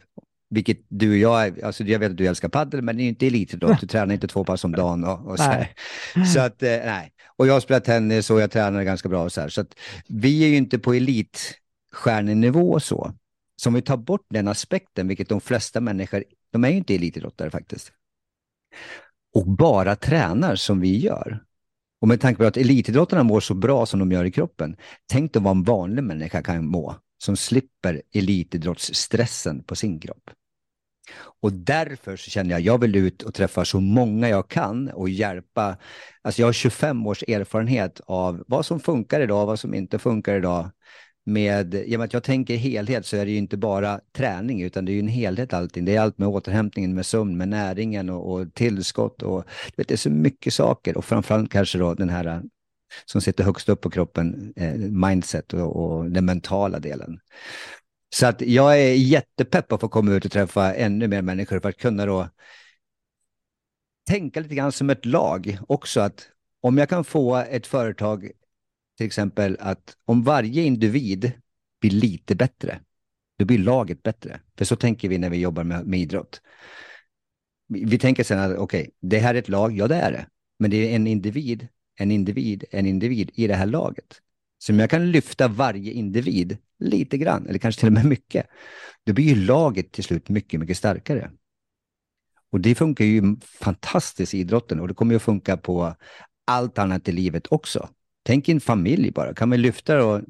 vilket du och jag, alltså jag vet att du älskar paddel, men det är ju inte elitidrott, du tränar inte två pass om dagen och, och så här. Så att, eh, nej. Och jag har spelat tennis och jag tränar ganska bra och så här. Så att vi är ju inte på elitstjärnenivå och så. Så om vi tar bort den aspekten, vilket de flesta människor, de är ju inte elitidrottare faktiskt. Och bara tränar som vi gör. Och med tanke på att elitidrottarna mår så bra som de gör i kroppen, tänk dig vad en vanlig människa kan må som slipper elitidrottsstressen på sin kropp. Och därför så känner jag, jag vill ut och träffa så många jag kan och hjälpa. Alltså jag har tjugofem års erfarenhet av vad som funkar idag, vad som inte funkar idag. Med, genom att jag tänker helhet så är det ju inte bara träning, utan det är ju en helhet allting. Det är allt med återhämtningen, med sömn, med näringen och, och tillskott. Och, vet, det är så mycket saker. Och framförallt kanske då den här som sitter högst upp på kroppen, eh, mindset och, och den mentala delen. Så att jag är jättepepp att få komma ut och träffa ännu mer människor för att kunna då tänka lite grann som ett lag också. Att om jag kan få ett företag, till exempel att om varje individ blir lite bättre, då blir laget bättre. För så tänker vi när vi jobbar med, med idrott. Vi tänker sen att okej, okay, det här är ett lag, ja det är det. Men det är en individ, en individ, en individ i det här laget. Så om jag kan lyfta varje individ lite grann, eller kanske till och med mycket, då blir ju laget till slut mycket, mycket starkare. Och det funkar ju fantastiskt i idrotten, och det kommer ju att funka på allt annat i livet också. Tänk en familj bara. Kan vi lyfta då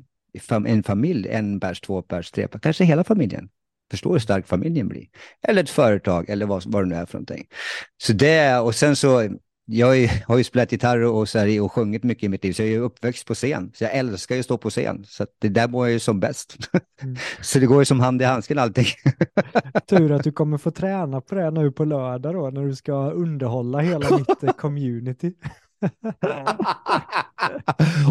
en familj, en bärs, två bärs, tre bärs, kanske hela familjen. Förstår hur stark familjen blir. Eller ett företag, eller vad, vad det nu är för någonting. Så det, och sen så, jag har ju spelat gitarr och, så här, och sjungit mycket i mitt liv. Så jag är ju uppväxt på scen. Så jag älskar ju att stå på scen. Så att det där mår jag ju som bäst. Mm. Så det går ju som hand i handsken allting. Tur att du kommer få träna på det nu på lördag då, när du ska underhålla hela mitt community.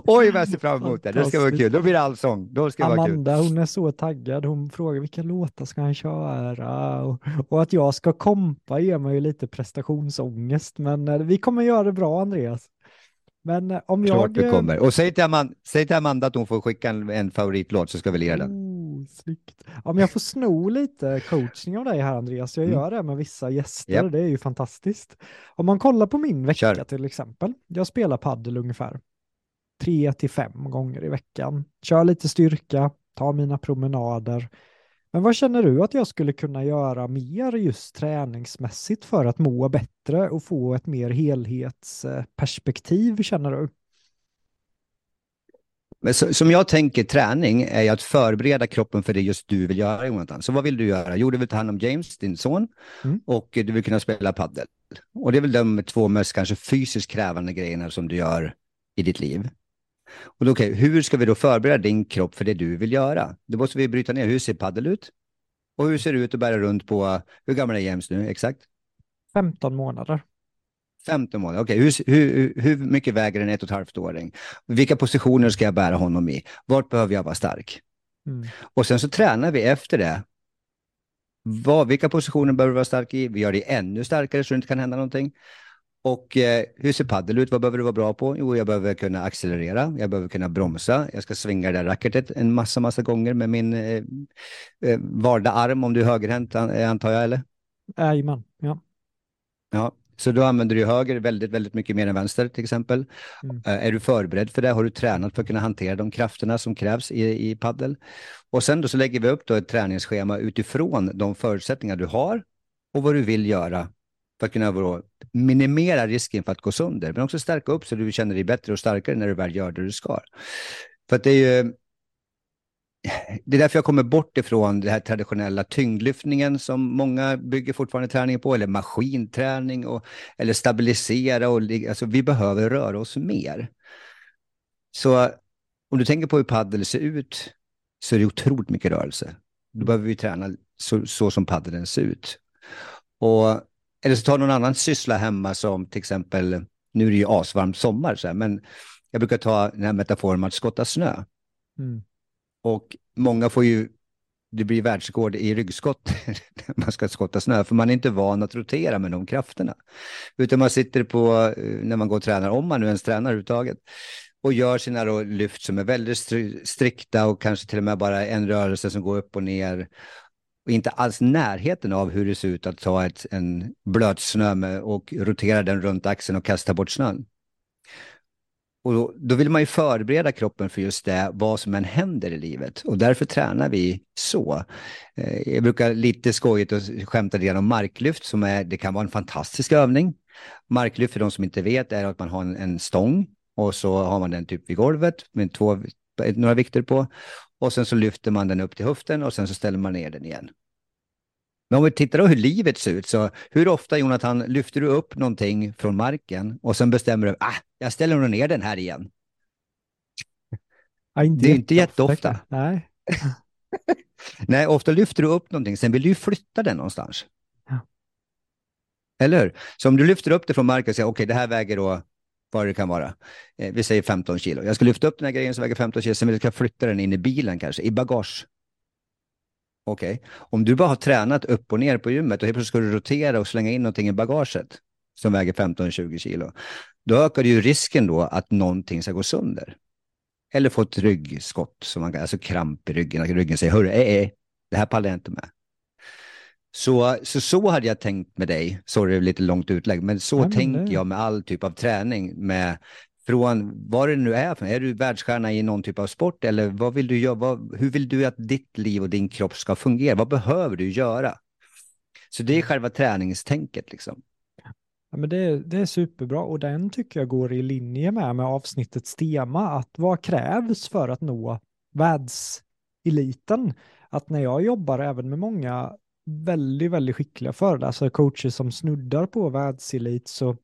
Oj, vad jag ser fram emot det. Det ska vara kul, då blir det allsång, då ska Amanda, det vara kul. Hon är så taggad, hon frågar vilka låtar ska han köra och, och att jag ska kompa ger mig ju lite prestationsångest, men vi kommer göra det bra, Andreas. Men om jag... Klart vi kommer. Och säg till, Amanda, säg till Amanda att hon får skicka en, en favoritlåt, så ska vi lira den. Oh, snyggt. Om jag får sno lite coaching av dig här, Andreas. Jag mm. gör det med vissa gäster. Yep. Det är ju fantastiskt. Om man kollar på min vecka. Kör. Till exempel. Jag spelar paddel ungefär tre till fem gånger i veckan. Kör lite styrka. Tar mina promenader. Men vad känner du att jag skulle kunna göra mer just träningsmässigt för att må bättre och få ett mer helhetsperspektiv, känner du? Men så, som jag tänker träning är ju att förbereda kroppen för det just du vill göra, Jonathan. Så vad vill du göra? Jo, du vill ta hand om James, din son, mm. och du vill kunna spela paddel. Och det är väl de två mest kanske fysiskt krävande grejerna som du gör i ditt liv. Och då, okay, hur ska vi då förbereda din kropp för det du vill göra? Då måste vi bryta ner, hur ser paddel ut? Och hur ser det ut att bära runt på, hur gammal är James nu exakt? femton månader. femton månader, okej. Okay. Hur, hur, hur mycket väger en ett och ett halvt åring? Vilka positioner ska jag bära honom i? Vart behöver jag vara stark? Mm. Och sen så tränar vi efter det. Vad, vilka positioner behöver du vara stark i? Vi gör det ännu starkare så det inte kan hända någonting. Och eh, hur ser paddel ut? Vad behöver du vara bra på? Jo, jag behöver kunna accelerera. Jag behöver kunna bromsa. Jag ska svinga det där racketet en massa, massa gånger med min eh, eh, varda arm. Om du är högerhänt, antar jag, eller? Jajamän, ja. Ja, så då använder du höger väldigt, väldigt mycket mer än vänster till exempel. Mm. Eh, är du förberedd för det? Har du tränat för att kunna hantera de krafterna som krävs i, i paddel? Och sen då så lägger vi upp då ett träningsschema utifrån de förutsättningar du har och vad du vill göra. För att kunna minimera risken för att gå sönder. Men också stärka upp så du känner dig bättre och starkare när du väl gör det du ska. För att det är ju... Det är därför jag kommer bort ifrån den här traditionella tyngdlyftningen som många bygger fortfarande träning på. Eller maskinträning. Och, eller stabilisera. Och, alltså, vi behöver röra oss mer. Så om du tänker på hur paddel ser ut så är det otroligt mycket rörelse. Då behöver vi träna så, så som paddeln ser ut. Och... Eller så tar någon annan syssla hemma som till exempel, nu är det ju asvarm sommar, så här, men jag brukar ta den här metaforen att skotta snö. Mm. Och många får ju, det blir världsrekord i ryggskott när man ska skotta snö. För man är inte van att rotera med de krafterna. Utan man sitter på, när man går och tränar, om man nu ens tränar överhuvudtaget. Och gör sina då lyft som är väldigt strikta och kanske till och med bara en rörelse som går upp och ner. Och inte alls närheten av hur det ser ut att ta ett, en blöt snö med och rotera den runt axeln och kasta bort snön. Och då, då vill man ju förbereda kroppen för just det, vad som än händer i livet. Och därför tränar vi så. Eh, jag brukar lite skojigt och skämta igenom marklyft som är, det kan vara en fantastisk övning. Marklyft för de som inte vet är att man har en, en stång och så har man den typ vid golvet med två, några vikter på. Och sen så lyfter man den upp till höften och sen så ställer man ner den igen. Men om vi tittar på hur livet ser ut så hur ofta, Jonathan, lyfter du upp någonting från marken och sen bestämmer du, ah, jag ställer nog ner den här igen. Ja, inte det är inte jätteofta. jätteofta. Nej. Nej, ofta lyfter du upp någonting, sen vill du ju flytta den någonstans. Ja. Eller hur? Så om du lyfter upp det från marken och säger, okej, okay, det här väger då vad det kan vara. Eh, vi säger femton kilo. Jag ska lyfta upp den här grejen som väger femton kilo. Sen vill jag flytta den in i bilen kanske. I bagage. Okej. Okay. Om du bara har tränat upp och ner på gymmet. Och helt plötsligt ska du rotera och slänga in någonting i bagaget. Som väger femton till tjugo kilo. Då ökar ju risken då att någonting ska gå sönder. Eller få ett ryggskott. Som man kan, alltså kramp i ryggen. Att ryggen säger, hörru, eh, eh, det här pallar jag inte med. Så, så så hade jag tänkt med dig. Sorry, det är lite långt utlägg. Men så ja, tänker men det... jag med all typ av träning. Med, från vad det nu är. Är du världsstjärna i någon typ av sport? Eller vad vill du göra? Vad, hur vill du att ditt liv och din kropp ska fungera? Vad behöver du göra? Så det är själva träningstänket. Liksom. Ja, men det, det är superbra. Och den tycker jag går i linje med, med avsnittets tema. Att vad krävs för att nå världseliten? Att när jag jobbar även med många... väldigt, väldigt skickliga för det. Alltså coacher som snuddar på världselit så,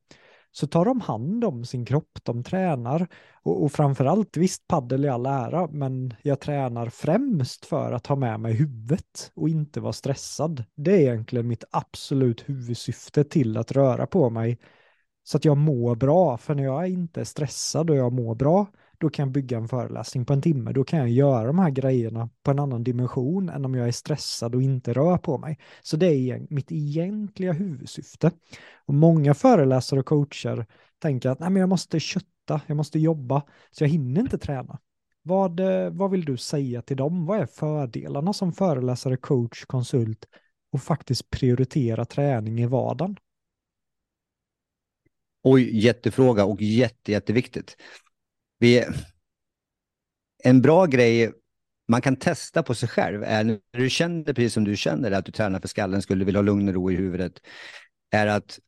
så tar de hand om sin kropp, de tränar och, och framförallt, visst paddel i all ära, men jag tränar främst för att ha med mig huvudet och inte vara stressad. Det är egentligen mitt absolut huvudsyfte till att röra på mig så att jag mår bra, för när jag inte är stressad och jag mår bra, då kan jag bygga en föreläsning på en timme. Då kan jag göra de här grejerna på en annan dimension än om jag är stressad och inte rör på mig. Så det är mitt egentliga huvudsyfte. Och många föreläsare och coacher tänker att nej, men jag måste kötta, jag måste jobba, så jag hinner inte träna. Vad, vad vill du säga till dem? Vad är fördelarna som föreläsare, coach, konsult och faktiskt prioritera träning i vardagen? Oj, jättefråga och jätte, jätteviktigt. Vi, en bra grej man kan testa på sig själv är när du känner precis som du känner att du tränar för skallen, skulle vilja ha lugn och ro i huvudet, är att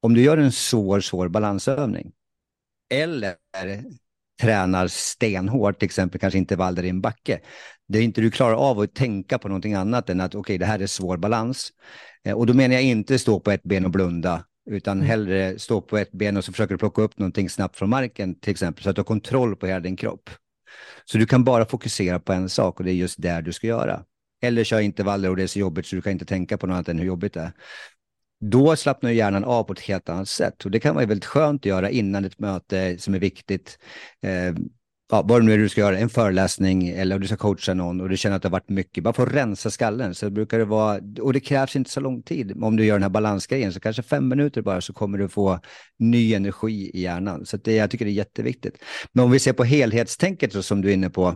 om du gör en svår, svår balansövning eller tränar stenhårt, till exempel kanske intervaller i en backe, det är inte du klarar av att tänka på någonting annat än att okej, okay, det här är svår balans. Och då menar jag inte stå på ett ben och blunda, utan hellre stå på ett ben och så försöker du plocka upp någonting snabbt från marken till exempel, så att du har kontroll på hela din kropp. Så du kan bara fokusera på en sak och det är just där du ska göra. eller kör intervaller och det är så jobbigt så du kan inte tänka på något annat än hur jobbigt det är. Då slappnar hjärnan av på ett helt annat sätt. Och det kan vara väldigt skönt att göra innan ett möte som är viktigt. Eh, ja, vad nu är du ska göra, en föreläsning eller du ska coacha någon och du känner att det har varit mycket. Bara för att rensa skallen. Så brukar det vara, och det krävs inte så lång tid. Om du gör den här balansgrejen så kanske fem minuter bara så kommer du få ny energi i hjärnan. Så det, jag tycker det är jätteviktigt. Men om vi ser på helhetstänket så, som du är inne på.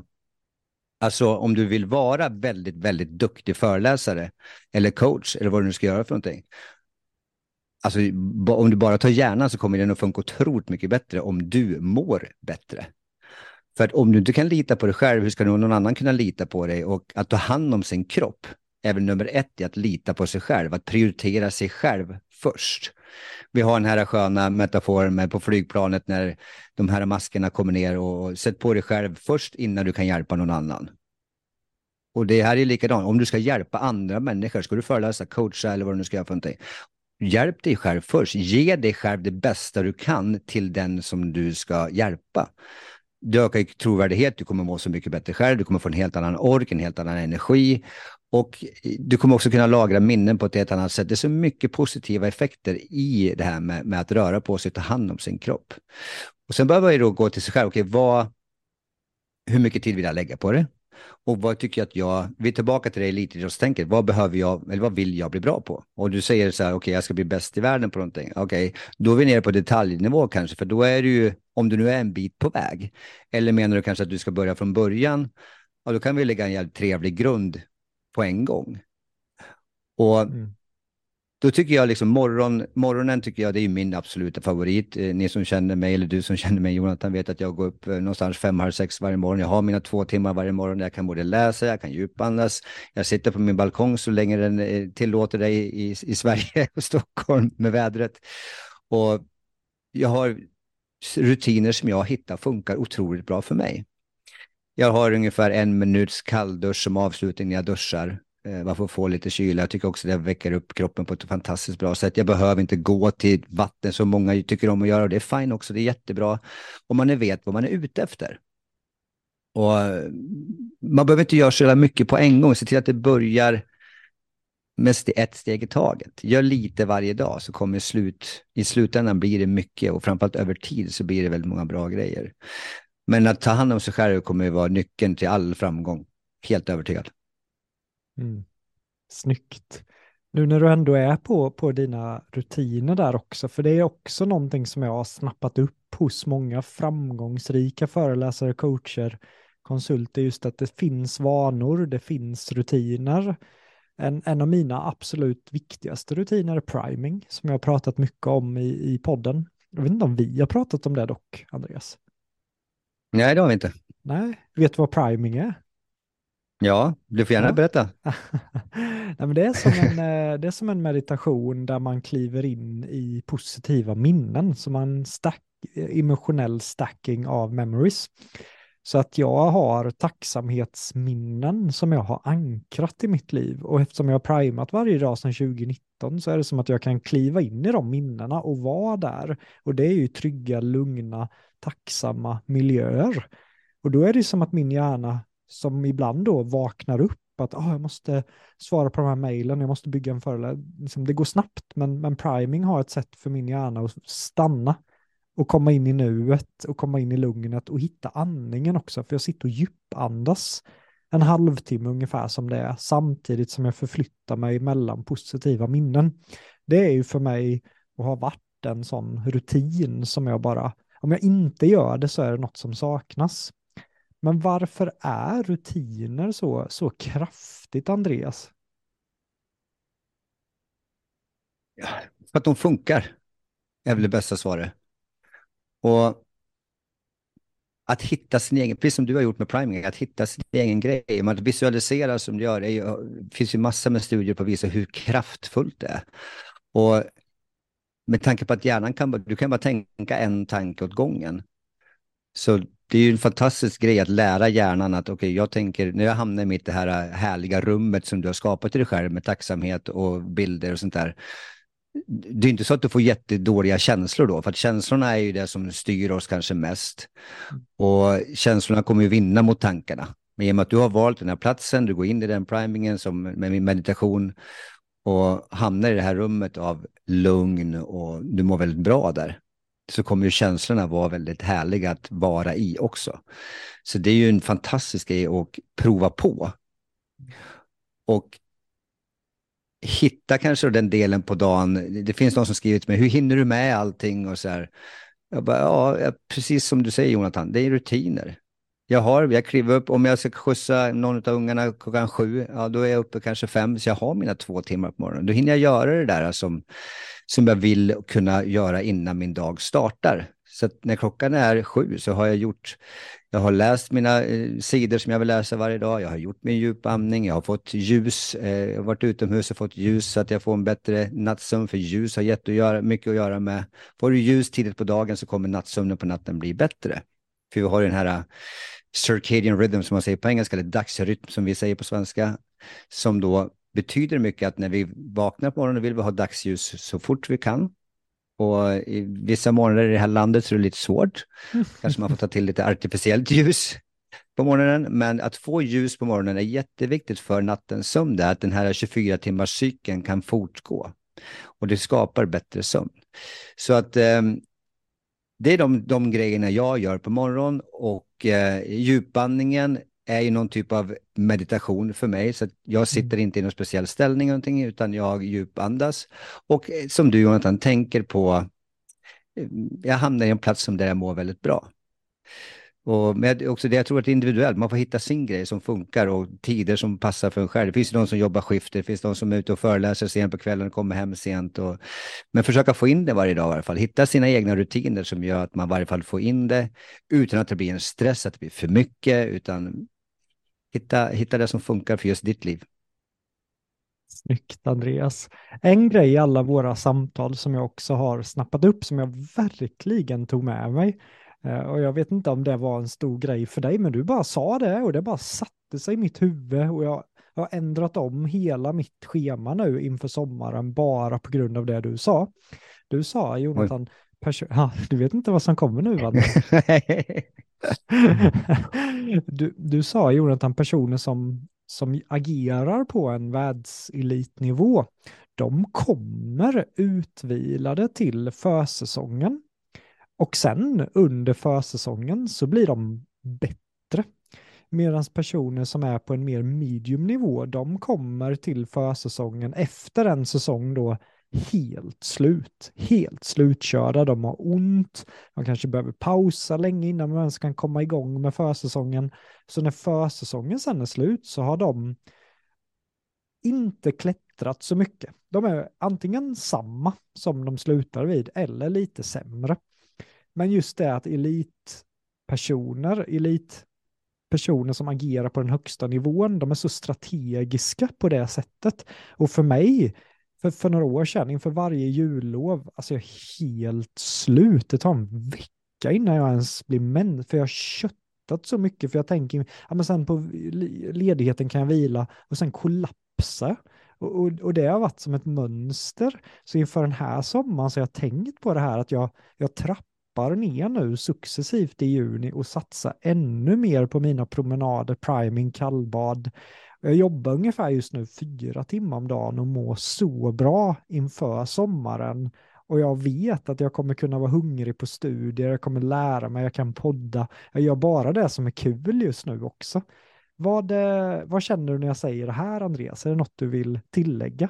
Alltså om du vill vara väldigt, väldigt duktig föreläsare eller coach eller vad du nu ska göra för någonting. Alltså om du bara tar hjärnan så kommer den att funka otroligt mycket bättre om du mår bättre. För att om du inte kan lita på dig själv, hur ska någon annan kunna lita på dig? Och att ta hand om sin kropp, även nummer ett, är att lita på sig själv. Att prioritera sig själv först. Vi har den här sköna metaforen på flygplanet när de här maskerna kommer ner, och sätt på dig själv först innan du kan hjälpa någon annan. Och det här är likadant. Om du ska hjälpa andra människor, ska du föreläsa, coacha eller vad du nu ska göra för någonting. Hjälp dig själv först. Ge dig själv det bästa du kan till den som du ska hjälpa. Du ökar trovärdighet, du kommer må så mycket bättre själv, du kommer få en helt annan ork, en helt annan energi och du kommer också kunna lagra minnen på ett helt annat sätt. Det är så mycket positiva effekter i det här med, med att röra på sig och ta hand om sin kropp. Och sen behöver jag då gå till sig själv, okej, vad, hur mycket tid vill jag lägga på det? Och vad tycker jag att jag, vi är tillbaka till det elitidrottstänket, vad behöver jag, eller vad vill jag bli bra på? Och du säger så här, okej, okay, jag ska bli bäst i världen på någonting. Okej, okay, då är vi nere på detaljnivå kanske, för då är det ju, om du nu är en bit på väg. Eller menar du kanske att du ska börja från början? Ja, då kan vi lägga en jävligt trevlig grund på en gång. Och mm. Då tycker jag liksom morgon, morgonen tycker jag det är min absoluta favorit. Ni som känner mig eller du som känner mig, Jonathan, vet att jag går upp någonstans fem, halv sex varje morgon. Jag har mina två timmar varje morgon där jag kan både läsa, jag kan djupandas. Jag sitter på min balkong så länge den tillåter dig i, i Sverige och Stockholm med vädret. Och jag har rutiner som jag hittar funkar otroligt bra för mig. Jag har ungefär en minuts kalldusch som avslutning när jag duschar. Man får få lite kyla. Jag tycker också att det väcker upp kroppen på ett fantastiskt bra sätt. Jag behöver inte gå till vatten som många tycker om att göra. Och det är fint också, det är jättebra. Om man vet vad man är ute efter. Och man behöver inte göra så mycket på en gång. Se till att det börjar mest i ett steg i taget. Gör lite varje dag så kommer slut, i slutändan blir det mycket. Och framförallt över tid så blir det väldigt många bra grejer. Men att ta hand om sig själv kommer att vara nyckeln till all framgång. Helt övertygad. Mm. Snyggt. Nu när du ändå är på, på dina rutiner där också, för det är också någonting som jag har snappat upp hos många framgångsrika föreläsare, coacher, konsulter, just att det finns vanor, det finns rutiner. En, en av mina absolut viktigaste rutiner är priming, som jag har pratat mycket om i, i podden. Jag vet inte om vi har pratat om det dock, Andreas. Nej, det har vi inte. Nej, vet du vad priming är? Ja, du får gärna ja. berätta. Nej, men det, är som en, det är som en meditation där man kliver in i positiva minnen. Så man stack, emotionell stacking av memories. Så att jag har tacksamhetsminnen som jag har ankrat i mitt liv. Och eftersom jag har primat varje dag sedan tjugonitton så är det som att jag kan kliva in i de minnena och vara där. Och det är ju trygga, lugna, tacksamma miljöer. Och då är det som att min hjärna som ibland då vaknar upp att ah, jag måste svara på de här mejlen, jag måste bygga en föreläsning. Det går snabbt, men, men priming har ett sätt för min hjärna att stanna och komma in i nuet och komma in i lugnet och hitta andningen också, för jag sitter och djupandas en halvtimme ungefär som det är, samtidigt som jag förflyttar mig mellan positiva minnen. Det är ju för mig och har varit en sån rutin som jag bara, om jag inte gör det så är det något som saknas. Men varför är rutiner så, så kraftigt, Andreas? Ja, för att de funkar. Det är väl det bästa svaret. Och att hitta sin egen, precis som du har gjort med priming, att hitta sin egen grej. Man visualiserar som du gör. Det, är, det finns ju massor med studier på att visa hur kraftfullt det är. Och med tanke på att hjärnan kan, du kan bara tänka en tanke åt gången. Så det är ju en fantastisk grej att lära hjärnan att okej, okay, jag tänker, när jag hamnar i mitt det här härliga rummet som du har skapat i dig själv med tacksamhet och bilder och sånt där. Det är inte så att du får jättedåliga känslor då, för att känslorna är ju det som styr oss kanske mest. Och känslorna kommer ju vinna mot tankarna. Men i och med att du har valt den här platsen, du går in i den primingen som med min meditation och hamnar i det här rummet av lugn och du mår väldigt bra där, så kommer ju känslorna vara väldigt härliga att vara i också. Så det är ju en fantastisk grej att prova på. Och hitta kanske den delen på dagen. Det finns någon som skrivit med, hur hinner du med allting? Och så här. Jag bara, ja, precis som du säger, Jonathan, det är rutiner. Jag har, jag kliver upp, om jag ska skjutsa någon av ungarna klockan sju, ja, då är jag uppe kanske fem, så jag har mina två timmar på morgonen. Då hinner jag göra det där som, som jag vill kunna göra innan min dag startar. Så att när klockan är sju så har jag gjort, jag har läst mina eh, sidor som jag vill läsa varje dag, jag har gjort min djupandning, jag har fått ljus, eh, jag har varit utomhus och fått ljus så att jag får en bättre nattsömn, för ljus har jätte att göra, mycket att göra med. Får du ljus tidigt på dagen så kommer nattsömnen på natten bli bättre. För vi har den här circadian rhythm som man säger på engelska, eller dagsrytm som vi säger på svenska, som då betyder mycket att när vi vaknar på morgonen vill vi ha dagsljus så fort vi kan. Och i vissa morgnar i det här landet så är det lite svårt. Kanske man får ta till lite artificiellt ljus på morgonen. Men att få ljus på morgonen är jätteviktigt för nattens sömn. Att den här tjugofyra timmars cykeln kan fortgå. Och det skapar bättre sömn. Så att eh, det är de, de grejerna jag gör på morgonen. Och eh, djupandningen är ju någon typ av meditation för mig. Så att jag sitter inte i någon speciell ställning eller någonting, utan jag djupandas. Och som du, Jonathan, tänker på, jag hamnar i en plats som där jag mår väldigt bra. Och med också det, jag tror att det är individuellt. Man får hitta sin grej som funkar och tider som passar för en själv. Det finns ju de som jobbar skifter, det finns de som är ute och föreläser sent på kvällen och kommer hem sent. Och... Men försöka få in det varje dag i alla fall. Hitta sina egna rutiner som gör att man i varje fall får in det utan att det blir en stress, att det blir för mycket, utan... Hitta, hitta det som funkar för just ditt liv. Snyggt, Andreas. En grej i alla våra samtal som jag också har snappat upp, som jag verkligen tog med mig. Och jag vet inte om det var en stor grej för dig, men du bara sa det och det bara satte sig i mitt huvud. Och jag har ändrat om hela mitt schema nu inför sommaren bara på grund av det du sa. Du sa, Jonathan... Oj. Ja, du vet inte vad som kommer nu, va? du, du sa, Jonathan, personer som, som agerar på en världselitnivå, de kommer utvilade till försäsongen. Och sen under försäsongen så blir de bättre. Medan personer som är på en mer medium nivå, de kommer till försäsongen efter en säsong då helt slut, helt slutkörda, de har ont, de kanske behöver pausa länge innan man ens kan komma igång med försäsongen. Så när försäsongen sen är slut så har de inte klättrat så mycket. De är antingen samma som de slutar vid eller lite sämre. Men just det att elitpersoner, elitpersoner som agerar på den högsta nivån, de är så strategiska på det sättet. Och för mig För, för några år sedan, inför varje jullov, alltså jag är helt slut. Det tar en vecka innan jag ens blir män. För jag har köttat så mycket. För jag tänker, ja, men sen på ledigheten kan jag vila. Och sen kollapsa. Och, och, och det har varit som ett mönster. Så inför den här sommaren så har jag tänkt på det här. Att jag, jag trappar ner nu successivt i juni. Och satsar ännu mer på mina promenader, priming, kallbad. Jag jobbar ungefär just nu fyra timmar om dagen och mår så bra inför sommaren. Och jag vet att jag kommer kunna vara hungrig på studier, jag kommer lära mig, jag kan podda. Jag gör bara det som är kul just nu också. Vad, vad känner du när jag säger det här, Andreas? Är det något du vill tillägga?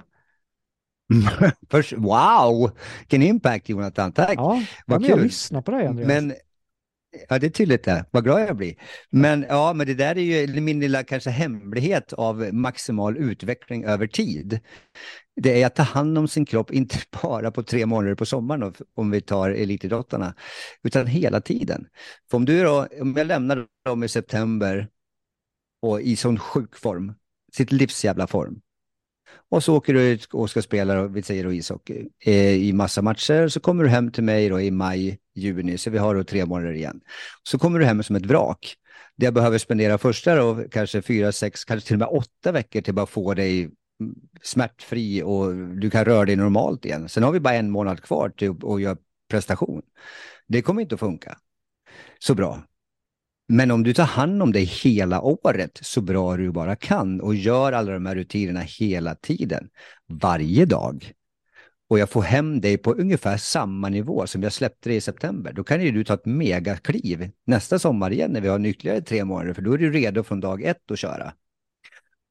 Wow! Vilken impact, Jonathan. Tack! Ja, vad kul. Jag lyssnar på dig, Andreas. Men... Ja, det är tydligt det. Vad glad jag blir. Men ja, men det där är ju min lilla kanske hemlighet av maximal utveckling över tid. Det är att ta hand om sin kropp, inte bara på tre månader på sommaren om vi tar elitidrottarna, utan hela tiden. För om du då, om jag lämnar dem i september och i sån sjuk form, sitt livs jävla form. Och så åker du ut och ska spela, vi säger då ishockey, i massa matcher. Så kommer du hem till mig då i maj, juni, så vi har då tre månader igen. Så kommer du hem som ett vrak. Det jag behöver spendera första då, kanske fyra, sex, kanske till och med åtta veckor till bara få dig smärtfri och du kan röra dig normalt igen. Sen har vi bara en månad kvar till att göra prestation. Det kommer inte att funka så bra. Men om du tar hand om dig hela året så bra du bara kan och gör alla de här rutinerna hela tiden, varje dag, och jag får hem dig på ungefär samma nivå som jag släppte dig i september, då kan ju du ta ett megakliv nästa sommar igen när vi har ytterligare tre månader, för då är du redo från dag ett att köra.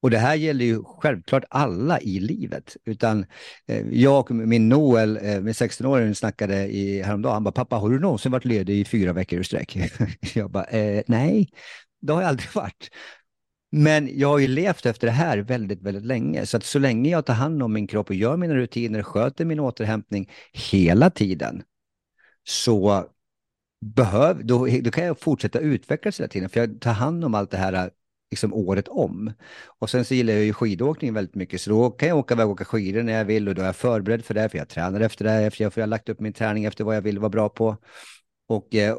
Och det här gäller ju självklart alla i livet. Utan eh, jag och min Noel, eh, min sexton-åring, snackade i, häromdagen. Han bara, pappa, har du någonsin varit ledig i fyra veckor i sträck? Jag bara, eh, nej, det har jag aldrig varit. Men jag har ju levt efter det här väldigt, väldigt länge. Så att så länge jag tar hand om min kropp och gör mina rutiner, sköter min återhämtning hela tiden, så behöv, då, då kan jag fortsätta utvecklas hela tiden. För jag tar hand om allt det här liksom året om. Och sen så gillar jag ju skidåkning väldigt mycket, så då kan jag åka iväg och åka skidor när jag vill, och då är jag förberedd för det, för jag tränar efter det, för jag har lagt upp min träning efter vad jag vill vara bra på, och eh,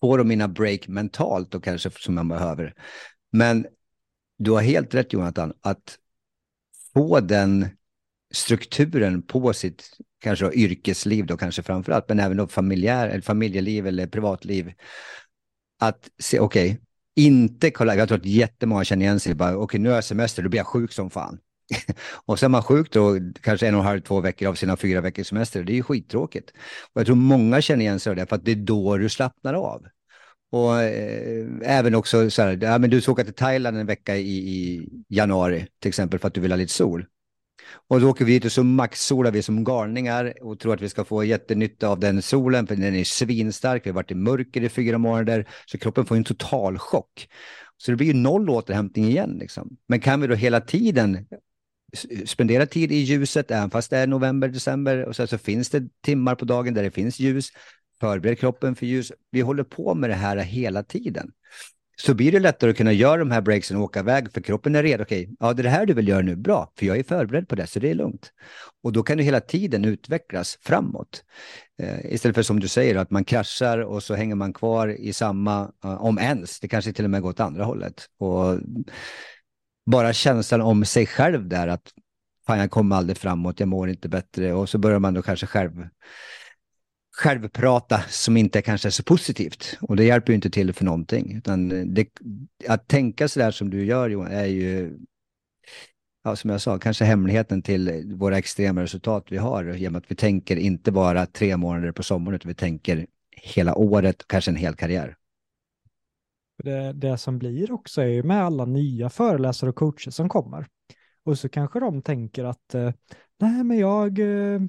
får de mina break mentalt och kanske som man behöver. Men du har helt rätt, Jonathan, att få den strukturen på sitt kanske då, yrkesliv då kanske framförallt, men även då familjär, eller familjeliv eller privatliv, att se, okej okay, inte kolla, jag tror att jättemånga känner igen sig, bara okej okay, nu är jag semester, då blir jag sjuk som fan. Och sen är man sjuk då kanske en och en halv, två veckor av sina fyra veckors semester, det är ju skittråkigt. Och jag tror många känner igen sig av det, för att det är då du slappnar av. Och eh, även också så här, ja, men du ska åka till Thailand en vecka i, i januari till exempel för att du vill ha lite sol. Och då åker vi dit och så maxsolar vi som galningar och tror att vi ska få jättenytta av den solen, för den är svinstark, vi har varit i mörker i fyra månader, så kroppen får en total chock. Så det blir ju noll återhämtning igen liksom. Men kan vi då hela tiden spendera tid i ljuset, även fast det är november, december, och så, så finns det timmar på dagen där det finns ljus, förbered kroppen för ljus. Vi håller på med det här hela tiden. Så blir det lättare att kunna göra de här breaksen och åka iväg, för kroppen är redo. Okej, ja, det är det här du vill göra nu, bra, för jag är förberedd på det, så det är lugnt. Och då kan du hela tiden utvecklas framåt. Eh, istället för som du säger, att man kraschar och så hänger man kvar i samma, eh, om ens, det kanske till och med går åt andra hållet. Och bara känslan om sig själv där, att fan, jag kommer aldrig framåt, jag mår inte bättre. Och så börjar man då kanske själv... självprata som inte kanske är så positivt, och det hjälper ju inte till för någonting, utan det, att tänka sådär som du gör, Johan, är ju, ja, som jag sa, kanske hemligheten till våra extrema resultat vi har, genom att vi tänker inte bara tre månader på sommaren, utan vi tänker hela året, kanske en hel karriär. Det, det som blir också är ju med alla nya föreläsare och coacher som kommer, och så kanske de tänker att nej, men jag,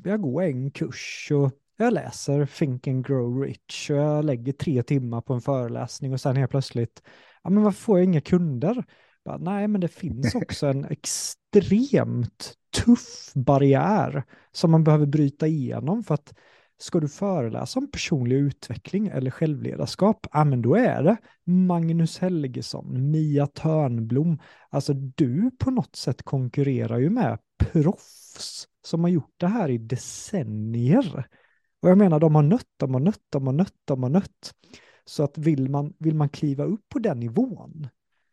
jag går en kurs och jag läser Think and Grow Rich och jag lägger tre timmar på en föreläsning, och sen helt plötsligt, ja men varför får jag inga kunder? Bara, nej, men det finns också en extremt tuff barriär som man behöver bryta igenom, för att ska du föreläsa om personlig utveckling eller självledarskap, ja men då är det Magnus Helgesson, Mia Törnblom, alltså du på något sätt konkurrerar ju med proffs som har gjort det här i decennier. Och jag menar, de har nött, de har nött, de har nött, de har nött. Så att vill man, vill man kliva upp på den nivån,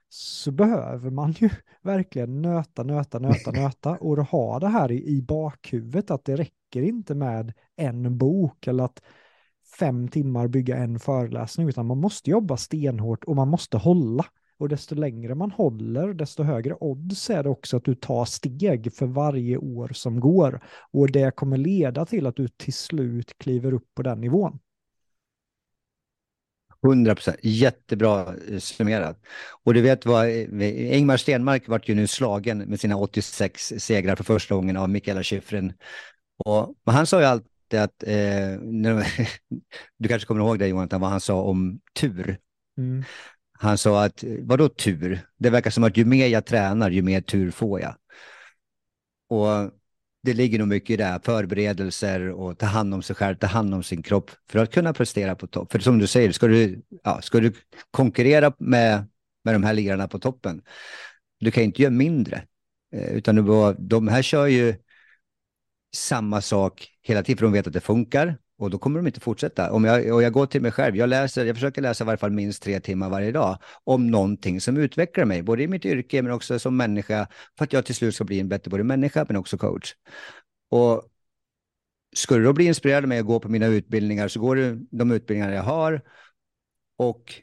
så behöver man ju verkligen nöta, nöta, nöta, nöta. Och ha det här i, i bakhuvudet, att det räcker inte med en bok eller att fem timmar bygga en föreläsning, utan man måste jobba stenhårt och man måste hålla. Och desto längre man håller, desto högre odds är det också att du tar steg för varje år som går. Och det kommer leda till att du till slut kliver upp på den nivån. hundra procent. Jättebra summerat. Och du vet vad, Ingmar Stenmark vart ju nu slagen med sina åttiosex segrar för första gången av Mikaela Shiffrin. Och han sa ju alltid att, eh, du kanske kommer ihåg det, Jonathan, vad han sa om tur. Mm. Han sa att, vadå tur? Det verkar som att ju mer jag tränar, ju mer tur får jag. Och det ligger nog mycket i det här, förberedelser och ta hand om sig själv, ta hand om sin kropp för att kunna prestera på topp. För som du säger, ska du, ja, ska du konkurrera med, med de här lirarna på toppen, du kan inte göra mindre. Utan du bara, de här kör ju samma sak hela tiden, för de vet att det funkar. Och då kommer de inte fortsätta. Om jag, och jag går till mig själv. Jag, läser, jag försöker läsa i varje fall minst tre timmar varje dag om någonting som utvecklar mig. Både i mitt yrke men också som människa. För att jag till slut ska bli en bättre både människa men också coach. Och skulle du då bli inspirerad med att gå på mina utbildningar, så går du de utbildningar jag har. Och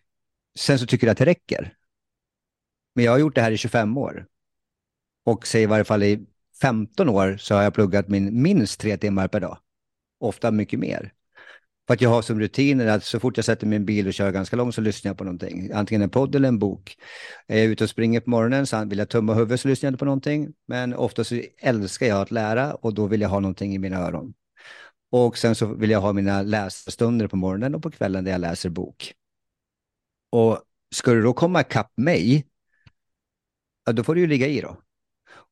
sen så tycker jag att det räcker. Men jag har gjort det här i tjugofem år. Och säger i varje fall i femton år så har jag pluggat min minst tre timmar per dag. Ofta mycket mer. För att jag har som rutiner att så fort jag sätter min bil och kör ganska långt så lyssnar jag på någonting. Antingen en podd eller en bok. Är jag ute och springer på morgonen så vill jag tumma huvudet så lyssnar jag på någonting. Men ofta så älskar jag att lära och då vill jag ha någonting i mina öron. Och sen så vill jag ha mina lässtunder på morgonen och på kvällen där jag läser bok. Och ska du då komma ikapp mig, ja, då får du ju ligga i då.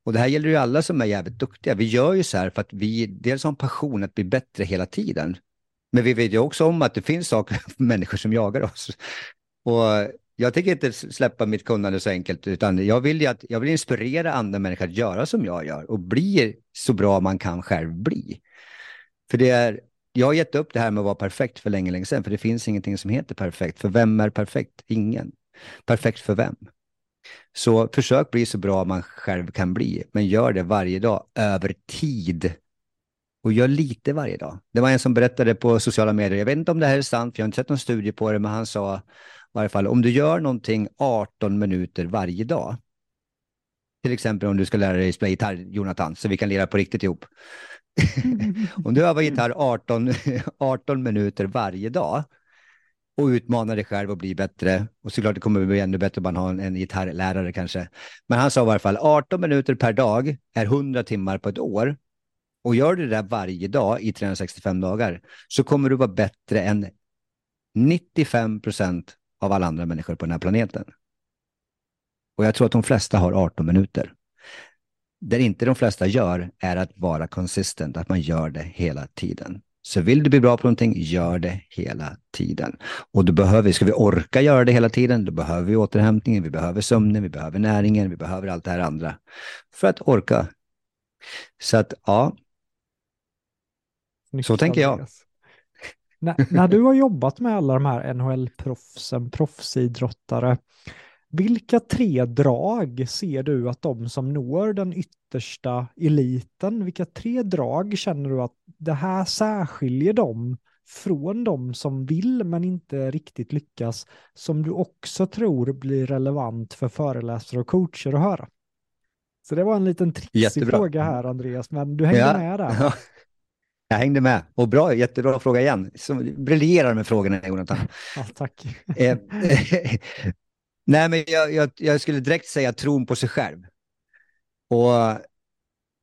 Och det här gäller ju alla som är jävligt duktiga. Vi gör ju så här för att vi dels har en passion att bli bättre hela tiden. Men vi vet ju också om att det finns saker för människor som jagar oss. Och jag tänker inte släppa mitt kunnande så enkelt. Utan jag vill ju att, jag vill inspirera andra människor att göra som jag gör. Och bli så bra man kan själv bli. För det är, jag har gett upp det här med att vara perfekt för länge, länge sedan. För det finns ingenting som heter perfekt. För vem är perfekt? Ingen. Perfekt för vem? Så försök bli så bra man själv kan bli. Men gör det varje dag, över tid. Och gör lite varje dag. Det var en som berättade på sociala medier. Jag vet inte om det här är sant, för jag har inte sett någon studie på det. Men han sa i varje fall, om du gör någonting arton minuter varje dag. Till exempel om du ska lära dig spela gitarr, Jonathan. Så vi kan lira på riktigt ihop. Om du övar gitarr arton minuter varje dag. Och utmanar dig själv att bli bättre. Och såklart det kommer bli ännu bättre om man har en, en gitarrlärare kanske. Men han sa i varje fall, arton minuter per dag är hundra timmar på ett år. Och gör du det där varje dag i trehundrasextiofem dagar så kommer du vara bättre än nittiofem procent av alla andra människor på den här planeten. Och jag tror att de flesta har arton minuter. Det inte de flesta gör är att vara konsistent, att man gör det hela tiden. Så vill du bli bra på någonting, gör det hela tiden. Och då behöver, ska vi orka göra det hela tiden, då behöver vi återhämtningen, vi behöver sömnen, vi behöver näringen, vi behöver allt det här andra. För att orka. Så att, ja. Snyggt, så tänker jag. när, när du har jobbat med alla de här N H L-proffsen, proffsidrottare, vilka tre drag ser du att de som når den yttersta eliten, vilka tre drag känner du att det här särskiljer dem från de som vill men inte riktigt lyckas, som du också tror blir relevant för föreläsare och coacher att höra? Så det var en liten trixig jättebra fråga här, Andreas, men du hängde ja. med där. Ja. Jag hängde med. Och bra, jättebra fråga igen. Som briljerar med frågorna, Jonathan. Ja, tack. Eh, eh, nej, men jag, jag, jag skulle direkt säga tron på sig själv. Och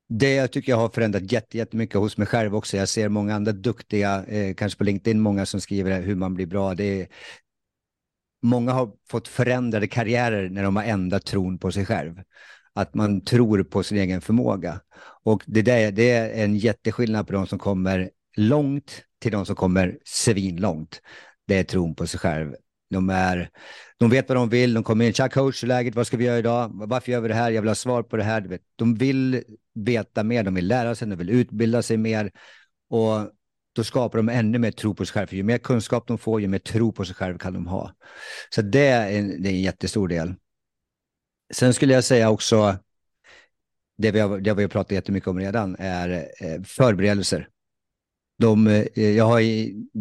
det jag tycker jag har förändrat jätte, jättemycket hos mig själv också. Jag ser många andra duktiga, eh, kanske på LinkedIn, många som skriver hur man blir bra. Det är, många har fått förändrade karriärer när de har ändrat tron på sig själv. Att man tror på sin egen förmåga. Och det, där, det är en jätteskillnad på de som kommer långt till de som kommer svinlångt. Det är tron på sig själv. De, är, de vet vad de vill. De kommer in, tja coach, läget, vad ska vi göra idag? Varför gör vi det här? Jag vill ha svar på det här. De vill veta mer, de vill lära sig, de vill utbilda sig mer. Och då skapar de ännu mer tro på sig själv. För ju mer kunskap de får, ju mer tro på sig själv kan de ha. Så det är en, det är en jättestor del. Sen skulle jag säga också, det vi har, det vi har pratat jättemycket om redan, är förberedelser. De, jag har,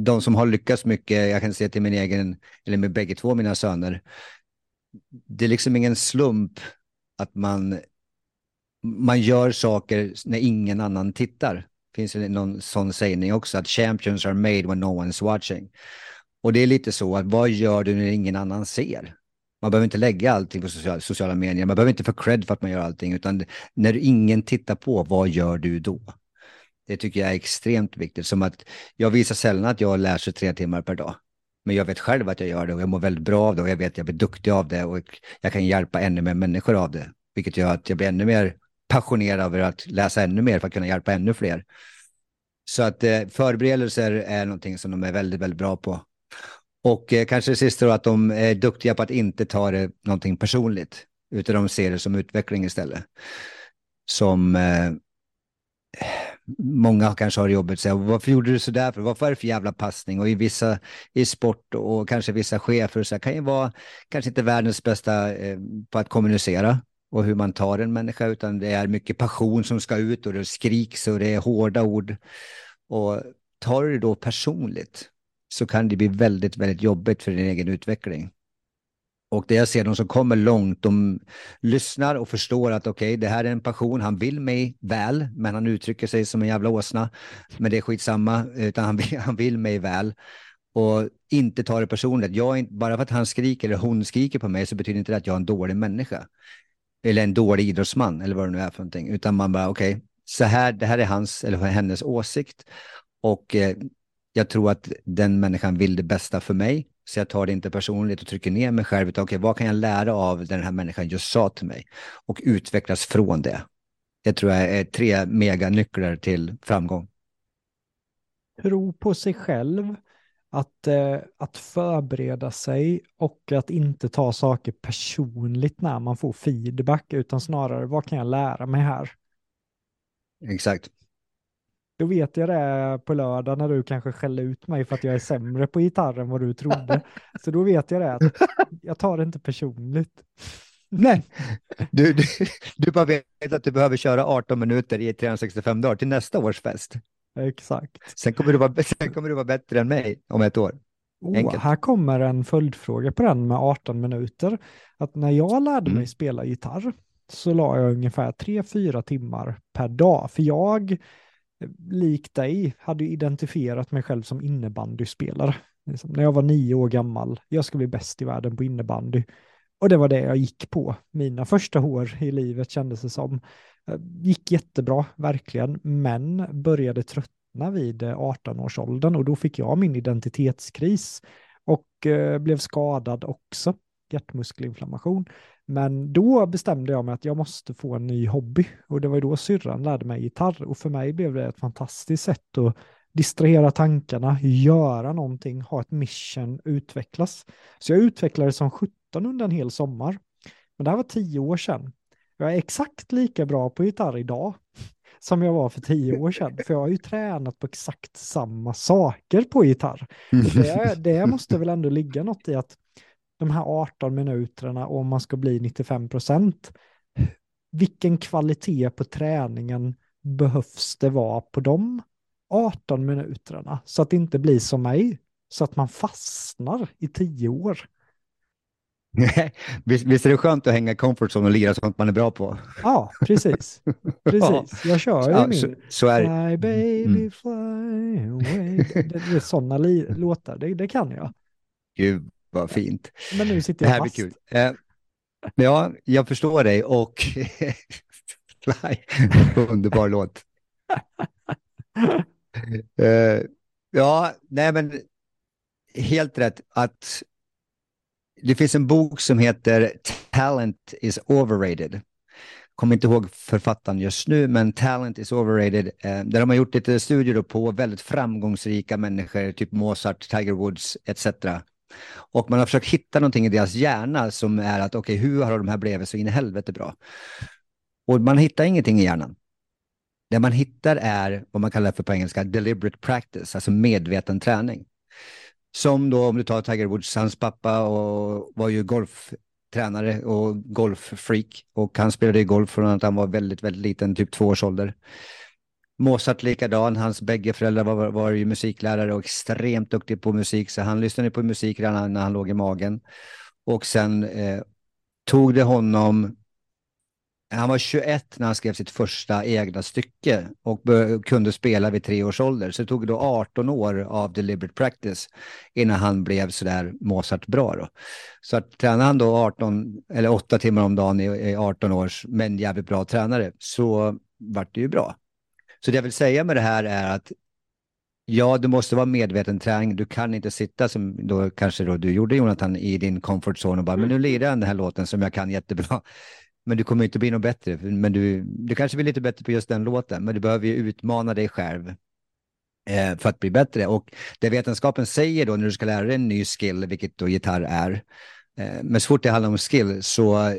de som har lyckats mycket, jag kan se till min egen, eller med bägge två mina söner, det är liksom ingen slump att man, man gör saker när ingen annan tittar. Det finns någon sån sägning också, att champions are made when no one's watching. Och det är lite så, att vad gör du när ingen annan ser? Man behöver inte lägga allting på sociala, sociala medier. Man behöver inte få cred för att man gör allting. Utan när ingen tittar på, vad gör du då? Det tycker jag är extremt viktigt. Som att jag visar sällan att jag läser tre timmar per dag. Men jag vet själv att jag gör det. Och jag mår väldigt bra av det. Och jag vet att jag blir duktig av det. Och jag kan hjälpa ännu mer människor av det. Vilket gör att jag blir ännu mer passionerad över att läsa ännu mer. För att kunna hjälpa ännu fler. Så att eh, förberedelser är någonting som de är väldigt, väldigt bra på. Och eh, kanske det sista då, att de är duktiga på att inte ta det någonting personligt. Utan de ser det som utveckling istället. Som eh, många kanske har jobbet. Så här, varför gjorde du sådär? För? Varför är det för jävla passning? Och i vissa i sport och kanske vissa chefer så här, kan ju vara kanske inte världens bästa eh, på att kommunicera. Och hur man tar en människa. Utan det är mycket passion som ska ut. Och det skriks och det är hårda ord. Och tar du det då personligt, så kan det bli väldigt, väldigt jobbigt för din egen utveckling. Och det jag ser, de som kommer långt, de lyssnar och förstår att okej, okay, det här är en passion. Han vill mig väl, men han uttrycker sig som en jävla åsna. Men det är skitsamma, utan han vill, han vill mig väl. Och inte ta det personligt. Jag är, bara för att han skriker eller hon skriker på mig så betyder inte det att jag är en dålig människa. Eller en dålig idrottsman eller vad det nu är för någonting. Utan man bara okej, okay, så här, det här är hans eller hennes åsikt. Och eh, jag tror att den människan vill det bästa för mig. Så jag tar det inte personligt och trycker ner mig själv. Utan okej, vad kan jag lära av den här människan just sa till mig? Och utvecklas från det. Det tror jag är tre mega nycklar till framgång. Tro på sig själv. Att, eh, att förbereda sig och att inte ta saker personligt när man får feedback. Utan snarare, vad kan jag lära mig här? Exakt. Då vet jag det på lördag när du kanske skäller ut mig för att jag är sämre på gitarren än vad du trodde. Så då vet jag det. Att jag tar det inte personligt. Nej. Du, du, du bara vet att du behöver köra arton minuter i trehundrasextiofem dagar till nästa års fest. Exakt. Sen kommer du vara, sen kommer du vara bättre än mig om ett år. Oh, här kommer en följdfråga på den med arton minuter. Att när jag lärde mig mm. spela gitarr så la jag ungefär tre till fyra timmar per dag. För jag... likt dig hade ju identifierat mig själv som innebandyspelare. Liksom, när jag var nio år gammal, jag skulle bli bäst i världen på innebandy. Och det var det jag gick på. Mina första år i livet kändes det som. Gick jättebra, verkligen. Men började tröttna vid arton års åldern. Och då fick jag min identitetskris. Och eh, blev skadad också. Hjärtmuskelinflammation. Men då bestämde jag mig att jag måste få en ny hobby. Och det var ju då syrran lärde mig gitarr. Och för mig blev det ett fantastiskt sätt att distrahera tankarna, göra någonting, ha ett mission, utvecklas. Så jag utvecklade som sjutton under en hel sommar. Men det här var tio år sedan. Jag är exakt lika bra på gitarr idag som jag var för tio år sedan. För jag har ju tränat på exakt samma saker på gitarr. Det, det måste väl ändå ligga något i att de här arton minuterna, om man ska bli nittiofem procent, vilken kvalitet på träningen behövs det vara på de arton minuterna? Så att det inte blir som mig, så att man fastnar i tio år. Visst är det skönt att hänga i comfort zone och lira sånt man är bra på? Ja, precis. precis. Jag kör ju ja, min så, så är... Fly baby mm. fly away. Det är sådana li- låtar, det, det kan jag. Gud. Vad fint. Men nu sitter jag det här fast. Blir kul. Eh, ja, jag förstår dig och underbar låt. Eh, ja, nej men helt rätt att det finns en bok som heter Talent is Overrated. Kommer inte ihåg författaren just nu, men Talent is Overrated. Eh, där de har gjort lite studier på väldigt framgångsrika människor, typ Mozart, Tiger Woods et cetera. Och man har försökt hitta någonting i deras hjärna som är att okej, okay, hur har de här blivit så in i helvete bra? Och man hittar ingenting i hjärnan. Det man hittar är vad man kallar för på engelska deliberate practice, alltså medveten träning. Som då, om du tar Tiger Woods, hans pappa och var ju golftränare och golffreak. Och han spelade golf från att han var väldigt, väldigt liten, typ två års ålder. Mozart likadan, hans bägge föräldrar var, var ju musiklärare och extremt duktig på musik, så han lyssnade på musik redan när han låg i magen. Och sen eh, tog det honom, han var tjugoett när han skrev sitt första egna stycke och bör, kunde spela vid tre års ålder. Så det tog då arton år av deliberate practice innan han blev sådär Mozart bra då. Så att, tränade han då arton eller åtta timmar om dagen i, i arton års, men jävligt bra tränare, så vart det ju bra. Så det jag vill säga med det här är att ja, du måste vara medveten träning. Du kan inte sitta som då kanske då du gjorde, Jonathan, i din comfort zone och bara, men nu lirar jag den här låten som jag kan jättebra. Men du kommer inte bli något bättre. Men du, du kanske blir lite bättre på just den låten, men du behöver ju utmana dig själv eh, för att bli bättre. Och det vetenskapen säger då när du ska lära dig en ny skill, vilket då gitarr är, eh, men så fort det handlar om skill så...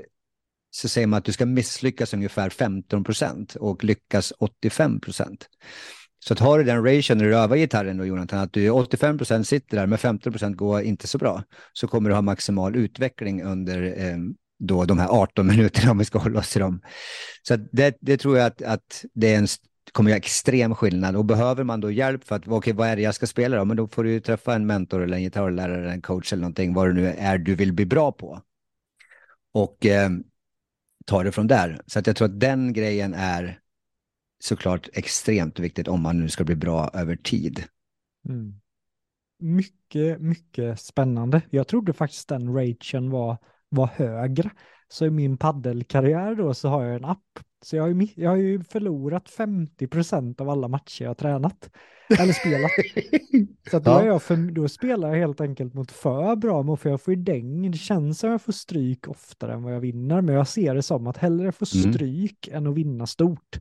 så säger man att du ska misslyckas ungefär femton procent och lyckas åttiofem procent. Så att har du den ration när du övar gitarren då, Jonathan, att du åttiofem procent sitter där men femton procent går inte så bra, så kommer du ha maximal utveckling under eh, då de här arton minuterna om vi ska hålla oss till dem. Så att det, det tror jag att, att det är en, kommer göra extrem skillnad. Och behöver man då hjälp för att, okej, vad är det jag ska spela då? Men då får du träffa en mentor eller en gitarrlärare eller en coach eller någonting, vad det nu är du vill bli bra på. och eh, ta det från där. Så att jag tror att den grejen är såklart extremt viktigt om man nu ska bli bra över tid. Mm. Mycket, mycket spännande. Jag trodde faktiskt den raten var, var högre. Så i min paddelkarriär då så har jag en app. Så jag har ju, jag har ju förlorat femtio procent av alla matcher jag har tränat. Eller spelat. Så att då, ja. jag för, då spelar jag helt enkelt mot för bra. För jag får ju däng. Det känns som jag får stryk oftare än vad jag vinner. Men jag ser det som att hellre få stryk mm. än att vinna stort.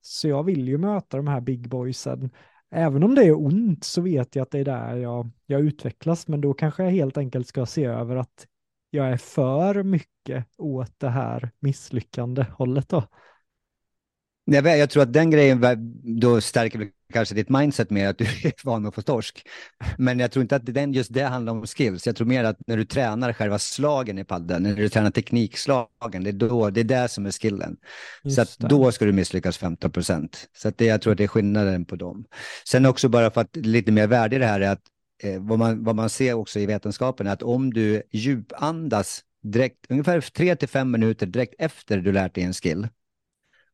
Så jag vill ju möta de här big boysen. Även om det är ont så vet jag att det är där jag, jag utvecklas. Men då kanske jag helt enkelt ska se över att jag är för mycket åt det här misslyckande hållet då. Nej, jag tror att den grejen då stärker kanske ditt mindset med att du är van att få torsk. Men jag tror inte att den, just det handlar om skills. Jag tror mer att när du tränar själva slagen i padden, när du tränar teknikslagen, det är, då, det, är det som är skillen. Just så att då ska du misslyckas femton procent. Så att det, jag tror att det är skillnaden på dem. Sen också bara för att lite mer värde i det här är att eh, vad, man, vad man ser också i vetenskapen är att om du djupandas direkt, ungefär tre till fem minuter direkt efter du lärt dig en skill,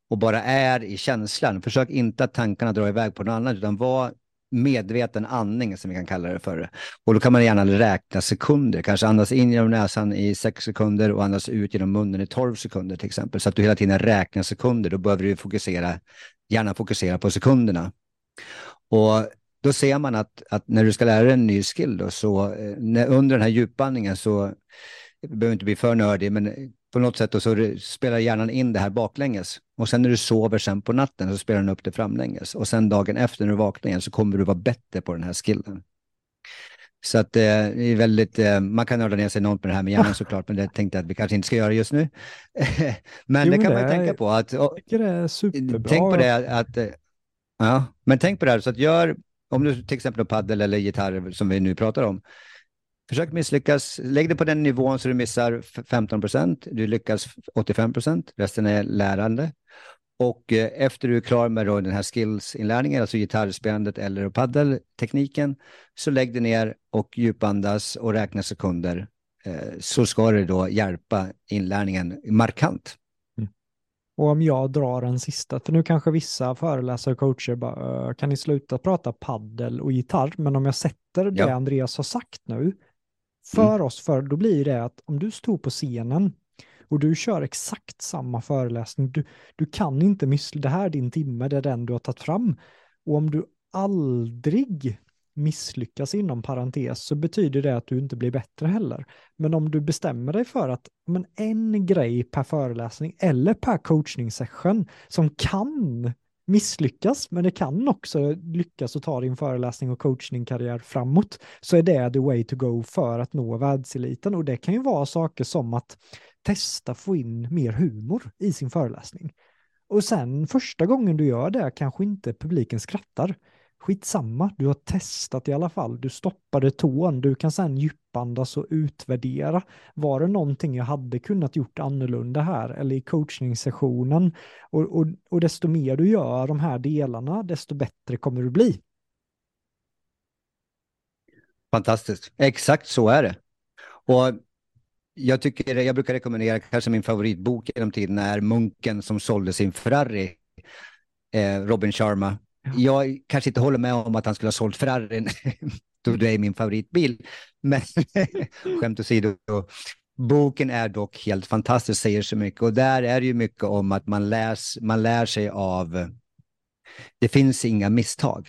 och bara är i känslan. Försök inte att tankarna drar iväg på något annat, utan var medveten andning som vi kan kalla det för. Och då kan man gärna räkna sekunder. Kanske andas in genom näsan i sex sekunder och andas ut genom munnen i tolv sekunder till exempel. Så att du hela tiden räknar sekunder. Då behöver du fokusera, gärna fokusera på sekunderna. Och då ser man att, att när du ska lära dig en ny skill då, så när, under den här djupandningen så behöver inte bli för nördig, men på något sätt då, så spelar hjärnan in det här baklänges. Och sen när du sover sen på natten så spelar den upp det framlänges. Och sen dagen efter när du vaknar igen så kommer du vara bättre på den här skillen. Så att eh, det är väldigt, eh, man kan nörda ner sig något med det här med hjärnan såklart. Men det tänkte jag att vi kanske inte ska göra just nu. Men jo, det kan det man ju är, tänka på. Att, och, jag det är superbra. Tänk på det att, att, ja, men tänk på det här. Så att gör, om du till exempel har paddel eller gitarr som vi nu pratar om. Försök misslyckas. Lägg det på den nivån så du missar femton procent. Du lyckas åttiofem procent. Resten är lärande. Och efter du är klar med då den här skillsinlärningen, alltså gitarrspelandet eller paddeltekniken, så lägg det ner och djupandas och räkna sekunder. Så ska det då hjälpa inlärningen markant. Och om jag drar den sista, för nu kanske vissa föreläsare och coacher bara, kan ni sluta prata paddel och gitarr? Men om jag sätter det ja. Andreas har sagt nu för mm. oss, för då blir det att om du står på scenen och du kör exakt samma föreläsning, du, du kan inte misslyckas, det här är din timme, det är den du har tagit fram. Och om du aldrig misslyckas inom parentes så betyder det att du inte blir bättre heller. Men om du bestämmer dig för att men en grej per föreläsning eller per coachningssession som kan misslyckas, men det kan också lyckas att ta din föreläsning och coachningkarriär framåt, så är det the way to go för att nå världseliten. Och det kan ju vara saker som att testa få in mer humor i sin föreläsning. Och sen första gången du gör det kanske inte publiken skrattar. Skitsamma, du har testat i alla fall. Du stoppade tån, du kan sedan djupandas och utvärdera. Var det någonting jag hade kunnat gjort annorlunda här eller i coachningssessionen? Och, och, och desto mer du gör de här delarna, desto bättre kommer du bli. Fantastiskt, exakt så är det. Och jag, tycker, jag brukar rekommendera, kanske min favoritbok genom tiden är Munken som sålde sin Ferrari, eh, Robin Sharma. Jag kanske inte håller med om att han skulle ha sålt Ferrarin då det är min favoritbil. Men skämt åsido, boken är dock helt fantastisk, säger så mycket. Och där är det ju mycket om att man, läs, man lär sig av, det finns inga misstag.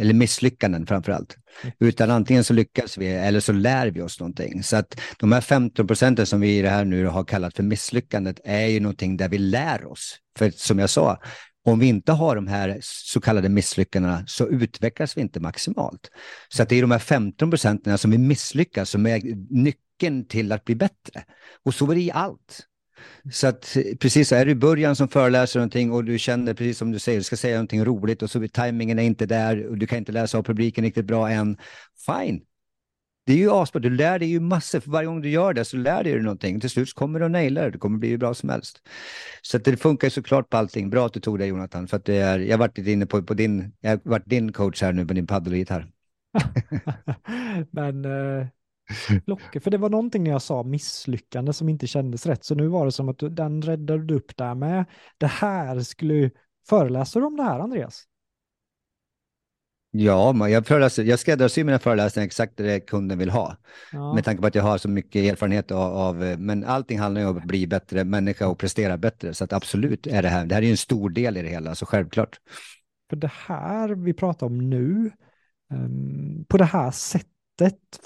Eller misslyckanden framförallt. Utan antingen så lyckas vi eller så lär vi oss någonting. Så att de här femton procenten som vi i det här nu har kallat för misslyckandet är ju någonting där vi lär oss. För som jag sa, om vi inte har de här så kallade misslyckandena så utvecklas vi inte maximalt. Så att det är de här femton procenten som vi misslyckas som är nyckeln till att bli bättre. Och så är det i allt. Så att precis så är du i början som föreläser någonting och du känner precis som du säger, du ska säga någonting roligt och så tajmingen är inte där och du kan inte läsa av publiken riktigt bra än. Fine. Det är ju asbra, du lär dig ju massor, för varje gång du gör det så lär dig dig någonting. Till slut kommer du att naila det, det kommer bli hur bra som helst. Så att det funkar ju såklart på allting. Bra att du tog det, Jonathan, för att det är, jag har varit lite inne på, på din, jag har varit din coach här nu på din paddel och gitarr. Men eh, Locke, för det var någonting när jag sa misslyckande som inte kändes rätt. Så nu var det som att du, den räddade du upp där med. Det här skulle... Föreläser du om det här, Andreas? Ja, jag, föreläser, jag skräddarsyr mina föreläsningar exakt det kunden vill ha. Ja. Med tanke på att jag har så mycket erfarenhet av, av... Men allting handlar ju om att bli bättre människa och prestera bättre. Så att absolut är det här. Det här är ju en stor del i det hela, så självklart. För det här vi pratar om nu... Um, på det här sättet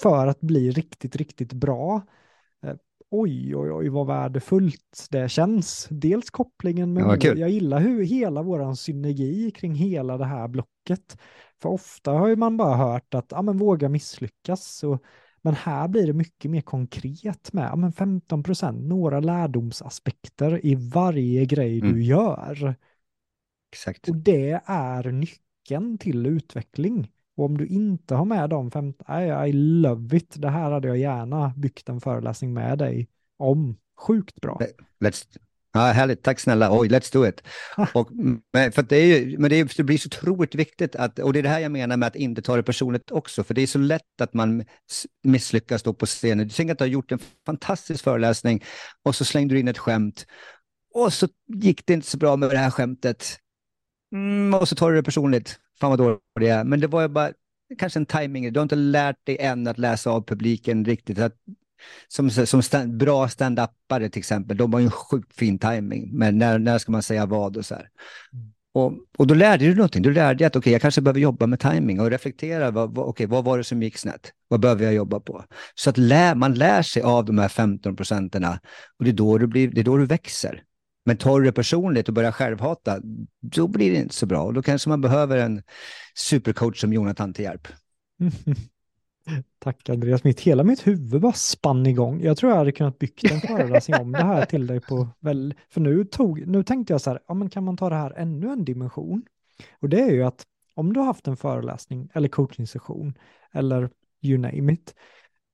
för att bli riktigt, riktigt bra. Oj, oj, oj, vad värdefullt det känns. Dels kopplingen med... Ja, jag gillar hur hela våran synergi kring hela det här blocket. För ofta har ju man bara hört att ah, men våga misslyckas. Och, men här blir det mycket mer konkret med ah, men femton procent, några lärdomsaspekter i varje grej mm. du gör. Exakt. Och det är nyckeln till utveckling. Och om du inte har med dem fem, I, I love it. Det här hade jag gärna byggt en föreläsning med dig om. Sjukt bra. Let's, ja, härligt. Tack snälla. Oj, let's do it. Och, men för det, är ju, men det, är, det blir så otroligt viktigt att, och det är det här jag menar med att inte ta det personligt också. För det är så lätt att man misslyckas då på scenen. Du tänker att du har gjort en fantastisk föreläsning och så slängde du in ett skämt. Och så gick det inte så bra med det här skämtet. Mm, och så tar du det personligt. Fan vad dåligt det är. Men det var ju bara kanske en timing. Du har inte lärt dig än att läsa av publiken riktigt. Att, som som stand, bra stand-upare till exempel. De har ju en sjukt fin timing. Men när, när ska man säga vad och så här. Och, och då lärde du någonting. Du lärde dig att okay, jag kanske behöver jobba med timing. Och reflektera. Vad, vad, okay, vad var det som gick snett? Vad behöver jag jobba på? Så att lä, man lär sig av de här femton procenterna. Och det är då du, blir, det är då du växer. Men tar du det personligt och börjar självhata, då blir det inte så bra. Och då kanske man behöver en supercoach som Jonathan till hjälp. Mm. Tack Andreas. Mitt, hela mitt huvud bara spann igång. Jag tror jag hade kunnat bygga en föreläsning om det här till dig. På väl, för nu, tog, nu tänkte jag så här, ja, men kan man ta det här ännu en dimension? Och det är ju att om du har haft en föreläsning eller coachingsession eller you name it.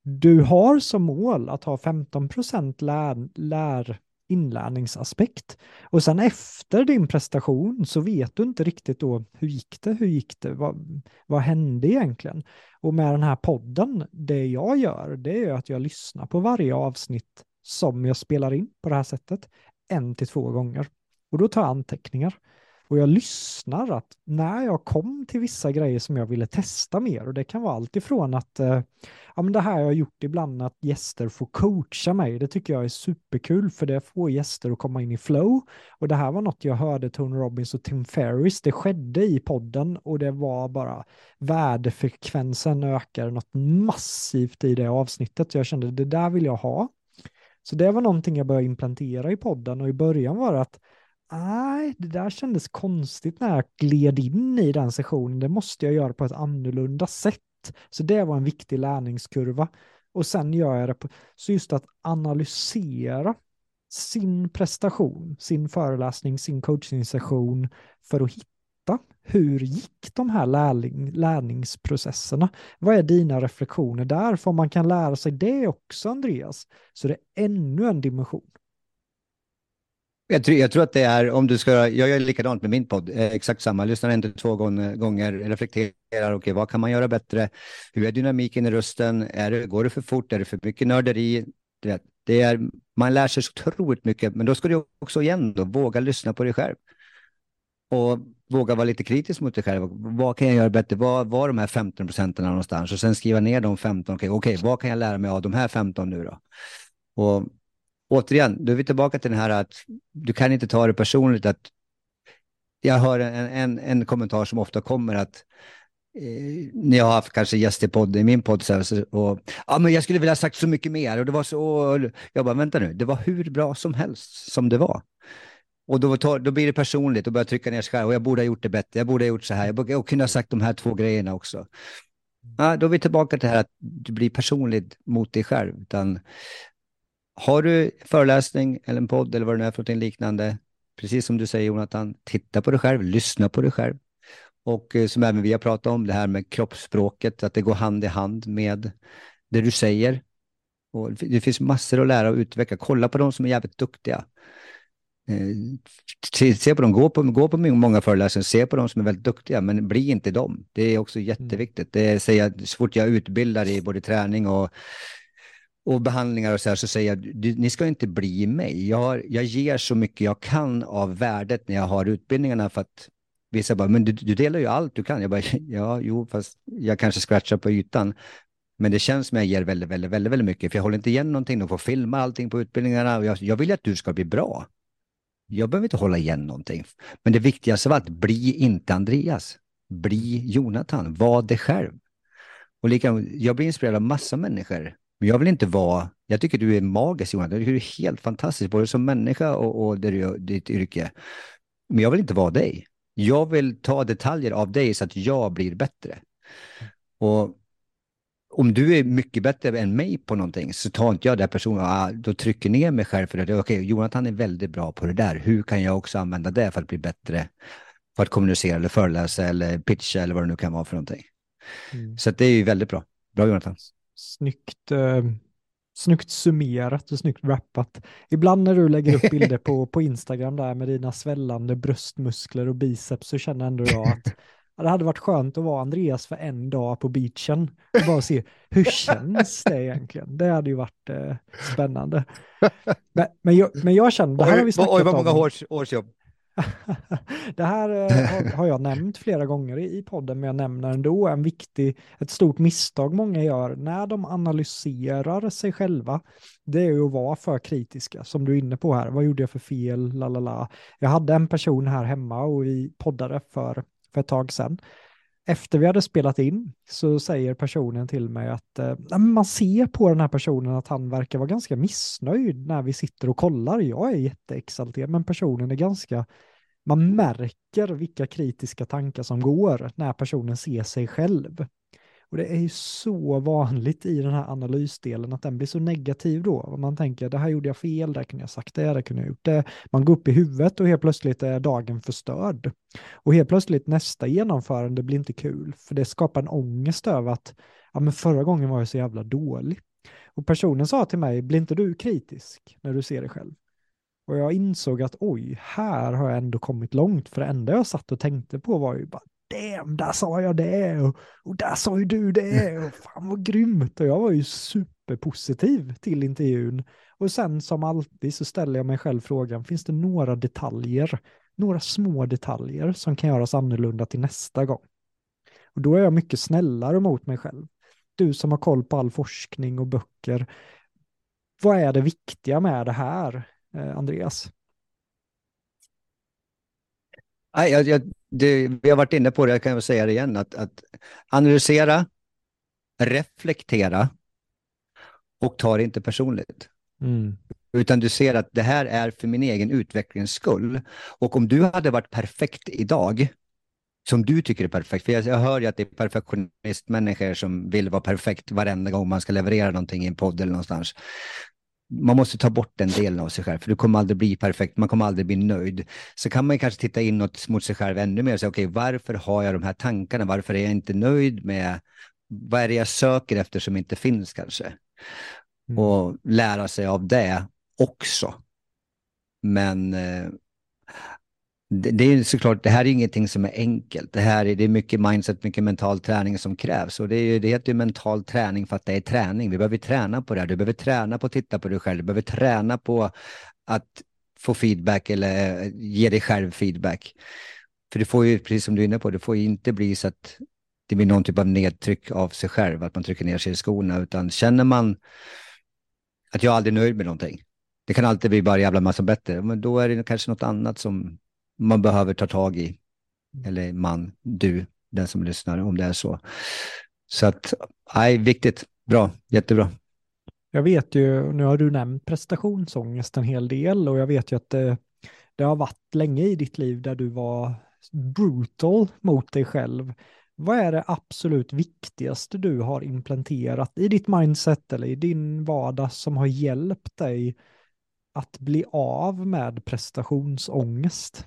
Du har som mål att ha femton procent lär... lär inlärningsaspekt. Och sen efter din prestation så vet du inte riktigt då hur gick det, hur gick det, vad, vad hände egentligen. Och med den här podden, det jag gör, det är att jag lyssnar på varje avsnitt som jag spelar in på det här sättet en till två gånger. Och då tar jag anteckningar. Och jag lyssnar att när jag kom till vissa grejer som jag ville testa mer. Och det kan vara allt ifrån att eh, ja, men det här jag har gjort ibland att gäster får coacha mig. Det tycker jag är superkul för det får gäster att komma in i flow. Och det här var något jag hörde Tony Robbins och Tim Ferriss. Det skedde i podden och det var bara värdefrekvensen ökade något massivt i det avsnittet. Så jag kände det där vill jag ha. Så det var någonting jag började implantera i podden och i början var det att nej, det där kändes konstigt när jag gled in i den sessionen. Det måste jag göra på ett annorlunda sätt. Så det var en viktig lärningskurva. Och sen gör jag det på... Så just att analysera sin prestation, sin föreläsning, sin coachingsession för att hitta hur gick de här lärling, lärningsprocesserna. Vad är dina reflektioner där? För man kan lära sig det också, Andreas. Så det är ännu en dimension. Jag tror, jag tror att det är, om du ska, jag gör likadant med min podd, eh, exakt samma, lyssnar en till två gång, gånger, reflekterar, okej, vad kan man göra bättre, hur är dynamiken i rösten, är det, går det för fort, är det för mycket nörderi, det, det är, man lär sig så otroligt mycket, men då ska du också igen då, våga lyssna på dig själv och våga vara lite kritisk mot dig själv, vad kan jag göra bättre, vad var de här femton procenten någonstans och sen skriva ner de femton, okej, okej, vad kan jag lära mig av de här femton nu då, och återigen, då är vi tillbaka till den här att du kan inte ta det personligt. Att jag hör en, en, en kommentar som ofta kommer att eh, när jag har haft kanske gäst i, podd, i min podd så, och ja, men jag skulle vilja ha sagt så mycket mer och det var så, och jag bara vänta nu, det var hur bra som helst som det var. Och då, tar, då blir det personligt och börjar trycka ner skär och jag borde ha gjort det bättre, jag borde ha gjort så här, jag borde jag kunde ha sagt de här två grejerna också. Ja, då är vi tillbaka till det här att du blir personligt mot dig själv utan har du föreläsning eller en podd eller vad det är för något liknande, precis som du säger Jonathan, titta på dig själv, lyssna på dig själv. Och som även vi har pratat om, det här med kroppsspråket, att det går hand i hand med det du säger. Och det finns massor att lära och utveckla. Kolla på de som är jävligt duktiga. Se, se på dem, gå på, gå på många föreläsningar, se på dem som är väldigt duktiga, men bli inte dem. Det är också jätteviktigt. Det är, så fort jag utbildar i både träning och och behandlingar och så här, så säger jag, du, ni ska inte bli mig. Jag, har, jag ger så mycket jag kan av värdet när jag har utbildningarna, för att vissa bara, men du, du delar ju allt du kan. Jag bara, ja, jo, fast jag kanske scratchar på ytan. Men det känns som jag ger väldigt, väldigt, väldigt, väldigt mycket. För jag håller inte igen någonting. De får filma allting på utbildningarna. Och jag, jag vill att du ska bli bra. Jag behöver inte hålla igen någonting. Men det viktigaste var att bli inte Andreas. Bli Jonathan. Var dig själv. Och lika, jag blir inspirerad av massa människor. Men jag vill inte vara... Jag tycker du är magisk, Jonathan. Du är helt fantastisk. Både som människa och, och där, ditt yrke. Men jag vill inte vara dig. Jag vill ta detaljer av dig så att jag blir bättre. Och... om du är mycket bättre än mig på någonting, så tar inte jag den personen, ah, då trycker ner mig själv för det. Okej, Jonathan är väldigt bra på det där. Hur kan jag också använda det för att bli bättre? För att kommunicera eller föreläsa eller pitcha eller vad det nu kan vara för någonting. Mm. Så det är ju väldigt bra. Bra, Jonathan. Snyggt, eh, snyggt summerat och snyggt rappat. Ibland när du lägger upp bilder på, på Instagram där med dina svällande bröstmuskler och biceps, så känner ändå jag att det hade varit skönt att vara Andreas för en dag på beachen och bara se hur känns det egentligen. Det hade ju varit eh, spännande. Men, men, jag, men jag känner, det här har vi snackat om. Oj, vad många års, årsjobb. Det här eh, har, har jag nämnt flera gånger i, i podden, men jag nämner ändå en viktig, ett stort misstag många gör när de analyserar sig själva. Det är ju att vara för kritiska, som du är inne på här. Vad gjorde jag för fel? Lalala. Jag hade en person här hemma och vi poddade för för ett tag sedan. Efter vi hade spelat in så säger personen till mig att eh, man ser på den här personen att han verkar vara ganska missnöjd när vi sitter och kollar. Jag är jätteexalterad, men personen är ganska, man märker vilka kritiska tankar som går när personen ser sig själv. Och det är ju så vanligt i den här analysdelen att den blir så negativ då. Man tänker, det här gjorde jag fel, där kunde jag sagt det, där kunde jag gjort det. Man går upp i huvudet och helt plötsligt är dagen förstörd. Och helt plötsligt nästa genomförande blir inte kul. För det skapar en ångest över att ja, men förra gången var jag så jävla dålig. Och personen sa till mig, blir inte du kritisk när du ser dig själv? Och jag insåg att oj, här har jag ändå kommit långt. För det enda jag satt och tänkte på var ju bara, damn, där sa jag det och, och där sa ju du det och fan vad grymt, och jag var ju superpositiv till intervjun. Och sen som alltid så ställer jag mig själv frågan, finns det några detaljer, några små detaljer som kan göras annorlunda till nästa gång? Och då är jag mycket snällare mot mig själv. Du som har koll på all forskning och böcker, vad är det viktiga med det här, Andreas? Nej, jag, jag, det, vi har varit inne på det, jag kan väl säga det igen, att, att analysera, reflektera och ta det inte personligt. Mm. Utan du ser att det här är för min egen utvecklings skull. Och om du hade varit perfekt idag, som du tycker är perfekt, för jag, jag hör ju att det är perfektionistmänniskor som vill vara perfekt varenda gång man ska leverera någonting i en podd eller någonstans. Man måste ta bort den delen av sig själv, för du kommer aldrig bli perfekt, man kommer aldrig bli nöjd. Så kan man kanske titta inåt mot sig själv ännu mer och säga, okej, okay, varför har jag de här tankarna? Varför är jag inte nöjd med, vad är det jag söker efter som inte finns kanske? Mm. Och lära sig av det också. Men det, det är såklart, det här är ingenting som är enkelt. Det här är, det är mycket mindset, mycket mental träning som krävs. Och det, är, det heter ju mental träning för att det är träning. Vi behöver träna på det här. Du behöver träna på att titta på dig själv. Du behöver träna på att få feedback eller ge dig själv feedback. För det får ju, precis som du är inne på, det får ju inte bli så att det blir någon typ av nedtryck av sig själv. Att man trycker ner sig i skorna. Utan känner man att jag aldrig är nöjd med någonting. Det kan alltid bli bara jävla massa bättre. Men då är det kanske något annat som man behöver ta tag i, eller man, du, den som lyssnar, om det är så. Så att, nej, viktigt, bra, jättebra. Jag vet ju, nu har du nämnt prestationsångest en hel del, och jag vet ju att det, det har varit länge i ditt liv där du var brutal mot dig själv. Vad är det absolut viktigaste du har implanterat i ditt mindset eller i din vardag som har hjälpt dig att bli av med prestationsångest?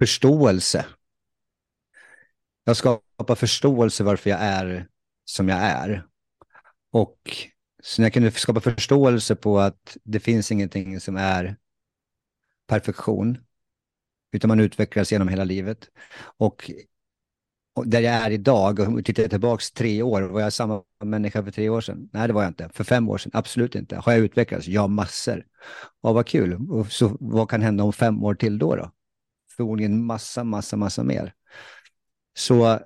Förståelse. Jag skapar förståelse varför jag är som jag är. Och så när jag kunde skapa förståelse på att det finns ingenting som är perfektion, utan man utvecklas genom hela livet. Och där jag är idag och tittar tillbaka tre år, var jag samma människa för tre år sedan? Nej, det var jag inte. För fem år sedan? Absolut inte. Har jag utvecklats? Ja, massor. Ja, vad kul. Och så, vad kan hända om fem år till då då? Förmodligen massa, massa, massa mer. Så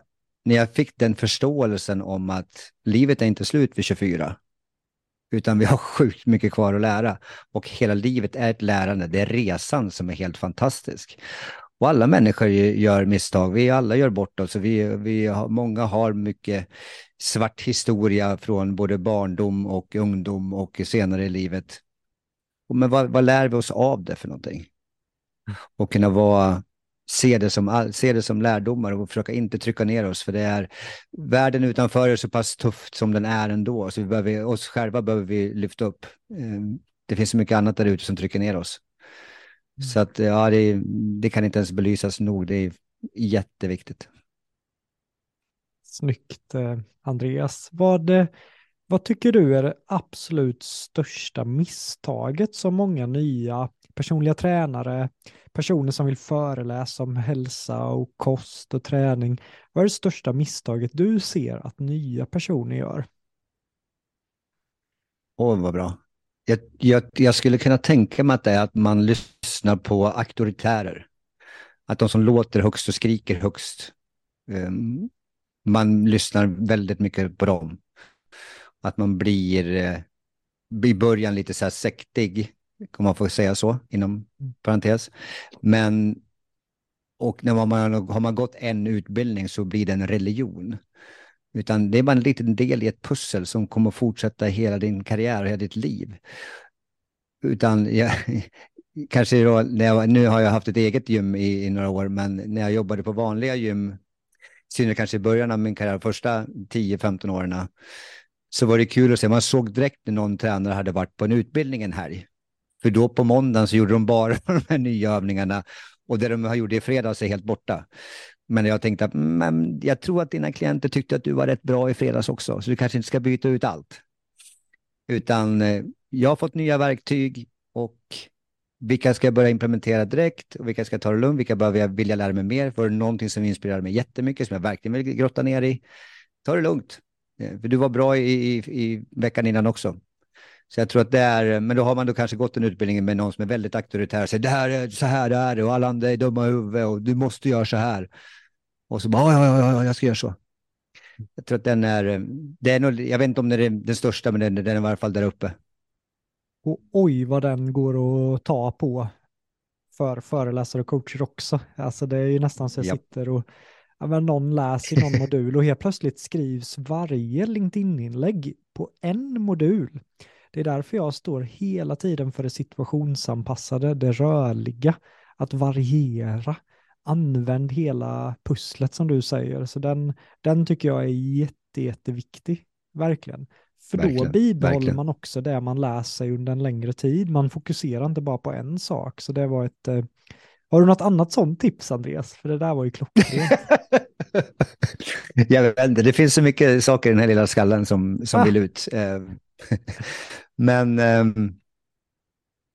när jag fick den förståelsen om att livet är inte slut vid tjugofyra, utan vi har sjukt mycket kvar att lära. Och hela livet är ett lärande. Det är resan som är helt fantastisk. Och alla människor gör misstag. Vi alla gör bort oss. Vi, vi har, många har mycket svart historia från både barndom och ungdom och senare i livet. Men vad, vad lär vi oss av det för någonting? Och kunna vara, se, det som, se det som lärdomar och försöka inte trycka ner oss. För det är, världen utanför är så pass tufft som den är ändå. Så vi behöver, oss själva behöver vi lyfta upp. Det finns så mycket annat där ute som trycker ner oss. Mm. Så att, ja, det, det kan inte ens belysas nog. Det är jätteviktigt. Snyggt, Andreas. Vad, vad tycker du är det absolut största misstaget som många nya personliga tränare, personer som vill föreläsa om hälsa och kost och träning, vad är det största misstaget du ser att nya personer gör? Åh, vad bra. Jag, jag, jag skulle kunna tänka mig att det är att man lyssnar på auktoritärer. Att de som låter högst och skriker högst. Um, man lyssnar väldigt mycket på dem. Att man blir eh, i början lite så här sektig. Kan man få säga så, inom parentes. Men, och när man har man gått en utbildning så blir det en religion. Utan det är bara en liten del i ett pussel som kommer fortsätta hela din karriär och hela ditt liv. Utan jag, kanske då, när jag, nu har jag haft ett eget gym i, i några år, men när jag jobbade på vanliga gym, synnerligen kanske i början av min karriär, första tio femton åren, så var det kul att se. Man såg direkt när någon tränare hade varit på en utbildning en helg. För då på måndagen så gjorde de bara de här nya övningarna. Och det de har gjort i fredags är helt borta. Men jag tänkte att men jag tror att dina klienter tyckte att du var rätt bra i fredags också. Så du kanske inte ska byta ut allt. Utan jag har fått nya verktyg. Och vilka ska jag börja implementera direkt? Och vilka ska jag ta det lugnt? Vilka behöver jag vilja lära mig mer? För det är någonting som inspirerar mig jättemycket som jag verkligen vill grotta ner i. Ta det lugnt. För du var bra i, i, i veckan innan också. Så jag tror att det är, men då har man då kanske gått en utbildning med någon som är väldigt auktoritär och säger det här är så här det är och alla andra är dumma i huvudet och du måste göra så här. Och så bara, ja, ja, ja, jag ska göra så. Jag tror att den är, den är jag vet inte om den är den största, men den, den är i varje fall där uppe. Och oj vad den går att ta på för föreläsare och coacher också. Alltså det är ju nästan så jag ja. sitter och men någon läser någon modul och helt plötsligt skrivs varje LinkedIn-inlägg på en modul. Det är därför jag står hela tiden för det situationsanpassade, det rörliga, att variera. Använd hela pusslet som du säger. Så den, den tycker jag är jätte, jätteviktig, verkligen. För verkligen, då bibehåller verkligen. Man också det man lär sig under en längre tid. Man fokuserar inte bara på en sak. Så det var ett... Eh... Har du något annat sånt tips, Andreas? För det där var ju klockrent. Jag vet inte, det finns så mycket saker i den här lilla skallen som, som ah. vill ut. Eh... Men um,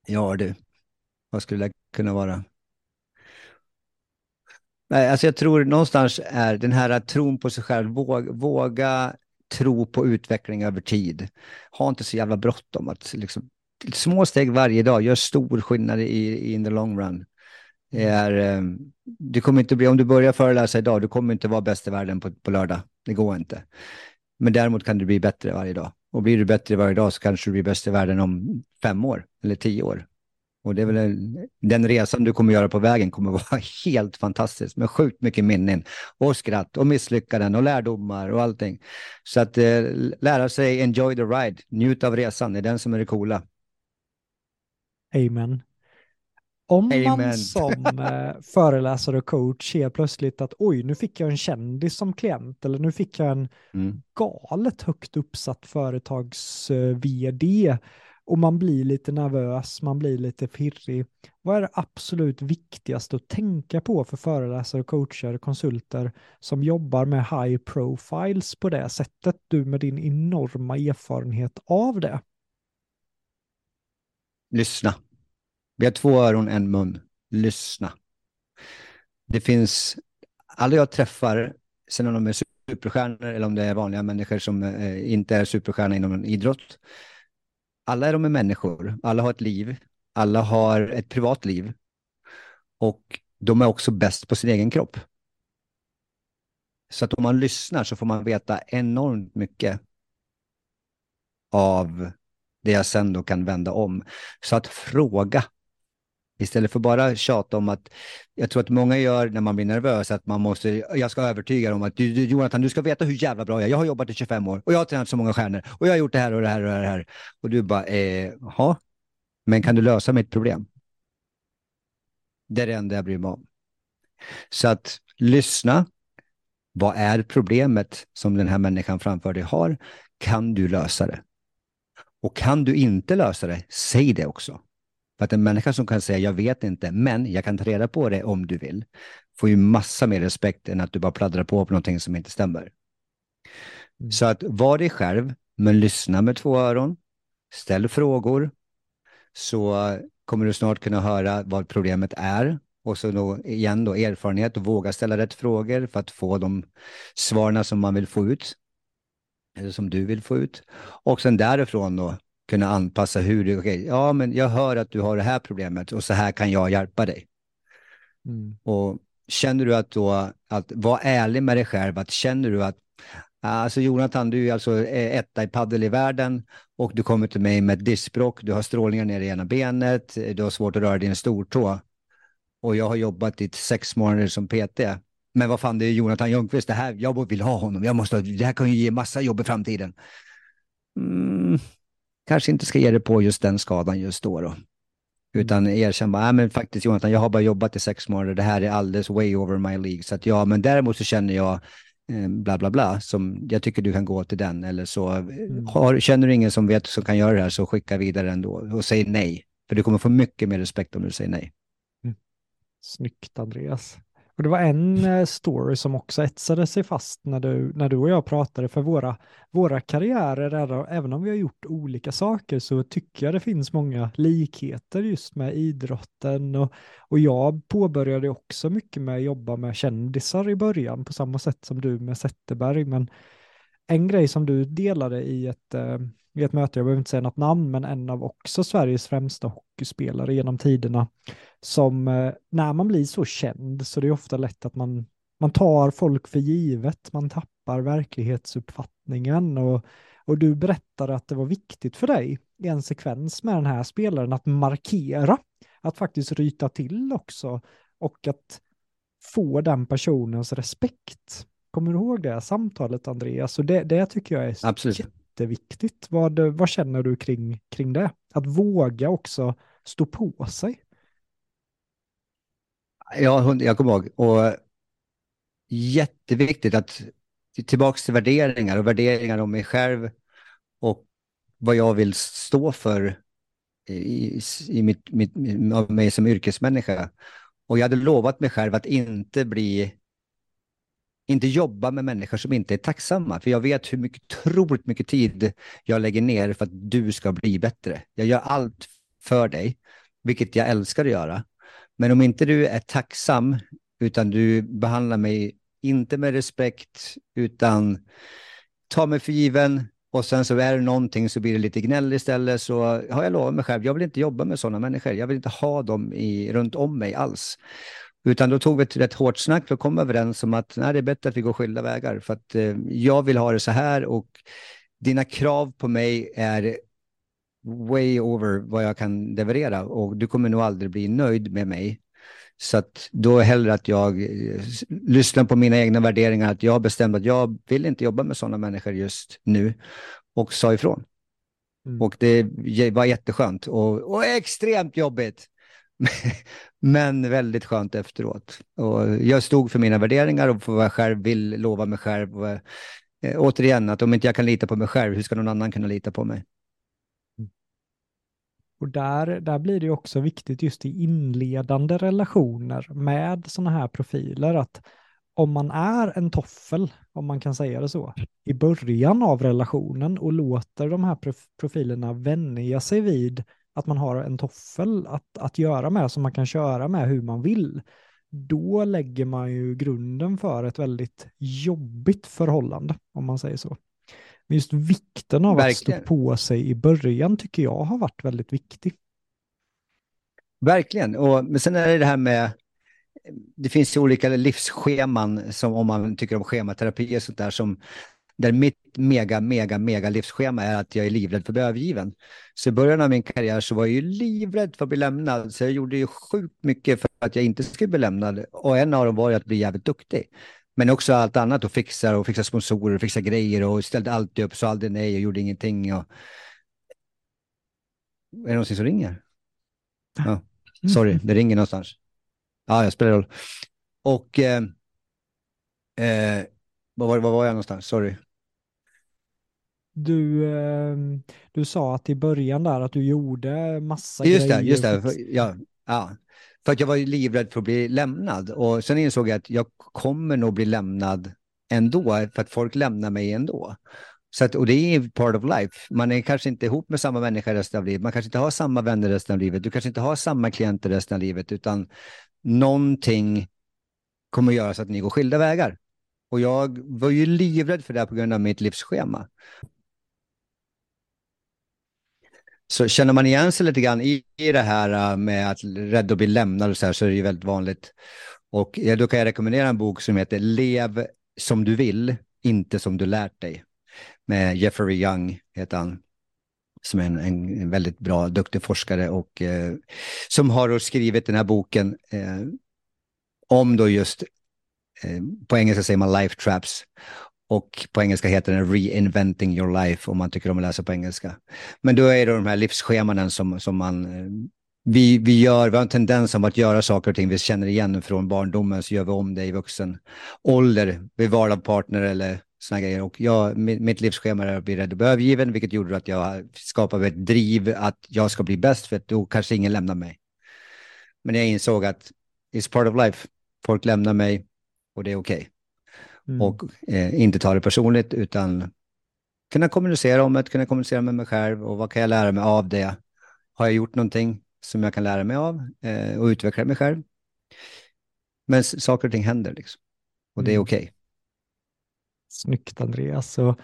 ja du, vad skulle det kunna vara? Nej, alltså jag tror någonstans är den här tron på sig själv, våga, våga tro på utveckling över tid. Ha inte så jävla bråttom att liksom, små steg varje dag gör stor skillnad i in the long run. Det är, um, du kommer inte bli, om du börjar föreläsa idag, du kommer inte vara bäst i världen på, på lördag. Det går inte. Men däremot kan du bli bättre varje dag. Och blir du bättre varje dag så kanske du blir bäst i världen om fem år eller tio år. Och det är väl en, den resan du kommer göra på vägen kommer vara helt fantastisk. Med sjukt mycket minnen och skratt och misslyckanden och lärdomar och allting. Så att eh, lära sig enjoy the ride. Njut av resan. Det är den som är det coola. Amen. Om man Amen. som eh, föreläsare och coach ser plötsligt att oj, nu fick jag en kändis som klient eller nu fick jag en mm. galet högt uppsatt företags-vd eh, och man blir lite nervös, man blir lite pirrig. Vad är det absolut viktigaste att tänka på för föreläsare, coacher, konsulter som jobbar med high profiles på det sättet? Du med din enorma erfarenhet av det. Lyssna. Vi har två öron, en mun. Lyssna. Det finns, alla jag träffar sen om de är superstjärnor eller om det är vanliga människor som eh, inte är superstjärnor inom en idrott. Alla är de är människor. Alla har ett liv. Alla har ett privatliv. Och de är också bäst på sin egen kropp. Så att om man lyssnar så får man veta enormt mycket av det jag sen då kan vända om. Så att fråga. Istället för bara tjata om att, jag tror att många gör när man blir nervös att man måste, jag ska övertyga dem att du, du, Jonathan, du ska veta hur jävla bra jag är. Jag har jobbat i tjugofem år och jag har tränat så många stjärnor och jag har gjort det här och det här och det här. Och, det här. Och du bara, eh, ja, men kan du lösa mitt problem? Det är det enda jag bryr mig om. Så att lyssna. Vad är problemet som den här människan framför dig har? Kan du lösa det? Och kan du inte lösa det, säg det också. För att en människa som kan säga jag vet inte, men jag kan ta reda på det om du vill, får ju massa mer respekt än att du bara pladdrar på på någonting som inte stämmer. Mm. Så att var dig själv, men lyssna med två öron. Ställ frågor. Så kommer du snart kunna höra vad problemet är. Och så då igen då erfarenhet och våga ställa rätt frågor för att få de svarna som man vill få ut. Eller som du vill få ut. Och sen därifrån då kunna anpassa hur du, okej, okay, ja men jag hör att du har det här problemet och så här kan jag hjälpa dig. Mm. Och känner du att då, att vara ärlig med dig själv, att känner du att alltså Jonathan, du är alltså etta i paddel i världen och du kommer till mig med ett diskbråck, du har strålningar ner i ena benet, du har svårt att röra din stortå. Och jag har jobbat i sex månader som P T. Men vad fan, det är Jonathan Ljungqvist. Det här, jag vill ha honom. Jag måste, det här kan ju ge massa jobb i framtiden. Mm, kanske inte ska ge det på just den skadan just då. då. Utan erkänn bara, nej, men faktiskt Jonathan, jag har bara jobbat i sex månader. Det här är alldeles way over my league. Så att ja, men däremot så känner jag eh, bla bla bla. Som jag tycker du kan gå till den. Eller så har, känner du ingen som vet som kan göra det här så skicka vidare ändå. Och säg nej. För du kommer få mycket mer respekt om du säger nej. Snyggt, Andreas. Och det var en story som också etsade sig fast när du, när du och jag pratade, för våra, våra karriärer, även om vi har gjort olika saker så tycker jag det finns många likheter just med idrotten och, och jag påbörjade också mycket med att jobba med kändisar i början på samma sätt som du med Zetterberg, men en grej som du delade i ett, i ett möte, jag behöver inte säga något namn, men en av också Sveriges främsta hockeyspelare genom tiderna, som när man blir så känd så det är ofta lätt att man, man tar folk för givet, man tappar verklighetsuppfattningen och, och du berättade att det var viktigt för dig i en sekvens med den här spelaren att markera, att faktiskt ryta till också och att få den personens respekt. Kommer du ihåg det här samtalet, Andreas? Och det, det tycker jag är Absolut. jätteviktigt. Vad, vad känner du kring, kring det? Att våga också stå på sig. Ja, jag kommer ihåg. Och jätteviktigt att tillbaka till värderingar och värderingar om mig själv och vad jag vill stå för i, i mitt, mitt, av mig som yrkesmänniska. Och jag hade lovat mig själv att inte bli Inte jobba med människor som inte är tacksamma. För jag vet hur mycket, otroligt mycket tid jag lägger ner för att du ska bli bättre. Jag gör allt för dig, vilket jag älskar att göra. Men om inte du är tacksam, utan du behandlar mig inte med respekt, utan tar mig för given. Och sen så är det någonting så blir det lite gnäll istället. Så har jag lovat mig själv, jag vill inte jobba med sådana människor. Jag vill inte ha dem i, runt om mig alls. Utan då tog vi ett rätt hårt snack och kom överens om att nej, det är bättre att vi går skilda vägar. För att eh, jag vill ha det så här och dina krav på mig är way over vad jag kan leverera. Och du kommer nog aldrig bli nöjd med mig. Så att då hellre att jag eh, lyssnar på mina egna värderingar. Att jag har bestämt att jag vill inte jobba med sådana människor just nu. Och sa ifrån. Mm. Och det var jätteskönt och, och extremt jobbigt. Men väldigt skönt efteråt. Och jag stod för mina värderingar och för vad jag själv vill lova mig själv. Och, eh, återigen, att om inte jag kan lita på mig själv, hur ska någon annan kunna lita på mig? Och där, där blir det också viktigt just i inledande relationer med såna här profiler att om man är en toffel, om man kan säga det så, i början av relationen och låter de här profilerna vänja sig vid att man har en toffel att, att göra med som man kan köra med hur man vill, då lägger man ju grunden för ett väldigt jobbigt förhållande, om man säger så. Men just vikten av verkligen. Att stå på sig i början tycker jag har varit väldigt viktig. Verkligen. Och, men sen är det det här med, det finns ju olika livsscheman, som om man tycker om schematerapi och sånt där, som där mitt mega, mega, mega livsschema är att jag är livrädd för att bli övergiven. Så i början av min karriär så var jag ju livrädd för att bli lämnad. Så jag gjorde ju sjukt mycket för att jag inte skulle bli lämnad. Och en av dem var ju att bli jävligt duktig. Men också allt annat, att fixa och fixa sponsorer och fixa grejer och ställde alltid upp, så aldrig nej och gjorde ingenting. Och... Är det någonting som ringer? Ja, sorry, det ringer någonstans. Ja, jag spelar roll. Och... Eh, eh, Vad var, var var jag någonstans? Sorry. Du, eh, du sa att i början där att du gjorde massa just grejer. Det, just det, för, ja, ja. För att jag var livrädd för att bli lämnad. Och sen insåg jag att jag kommer nog bli lämnad ändå, för att folk lämnar mig ändå. Så att, och det är part of life. Man är kanske inte ihop med samma människa resten av livet. Man kanske inte har samma vänner resten av livet. Du kanske inte har samma klienter resten av livet. Utan någonting kommer göra så att ni går skilda vägar. Och jag var ju livrädd för det här på grund av mitt livsschema. Så känner man igen sig lite grann i det här med att rädd att bli lämnad och så här, så är det ju väldigt vanligt. Och då kan jag rekommendera en bok som heter Lev som du vill, inte som du lärt dig. Med Jeffrey Young heter han. Som är en, en väldigt bra, duktig forskare. Och eh, som har skrivit den här boken eh, om då just... På engelska säger man life traps, och på engelska heter den Reinventing Your Life, om man tycker om att läsa på engelska. Men då är det de här livsschemanen som, som man, vi, vi gör, vi har en tendens om att göra saker och ting vi känner igen från barndomen, så gör vi om det i vuxen ålder, vi var av partner eller såna grejer. Och jag, mitt livsschema är att bli rädd och övergiven, vilket gjorde att jag skapade ett driv att jag ska bli bäst, för att då kanske ingen lämnar mig. Men jag insåg att it's part of life, folk lämnar mig. Och det är okej. Okay. Mm. Och eh, inte ta det personligt, utan kunna kommunicera om det, kunna kommunicera med mig själv. Och vad kan jag lära mig av det? Har jag gjort någonting som jag kan lära mig av eh, och utveckla mig själv? Men s- saker och ting händer liksom. Och mm. det är okej. Okay. Snyggt, Andreas. Så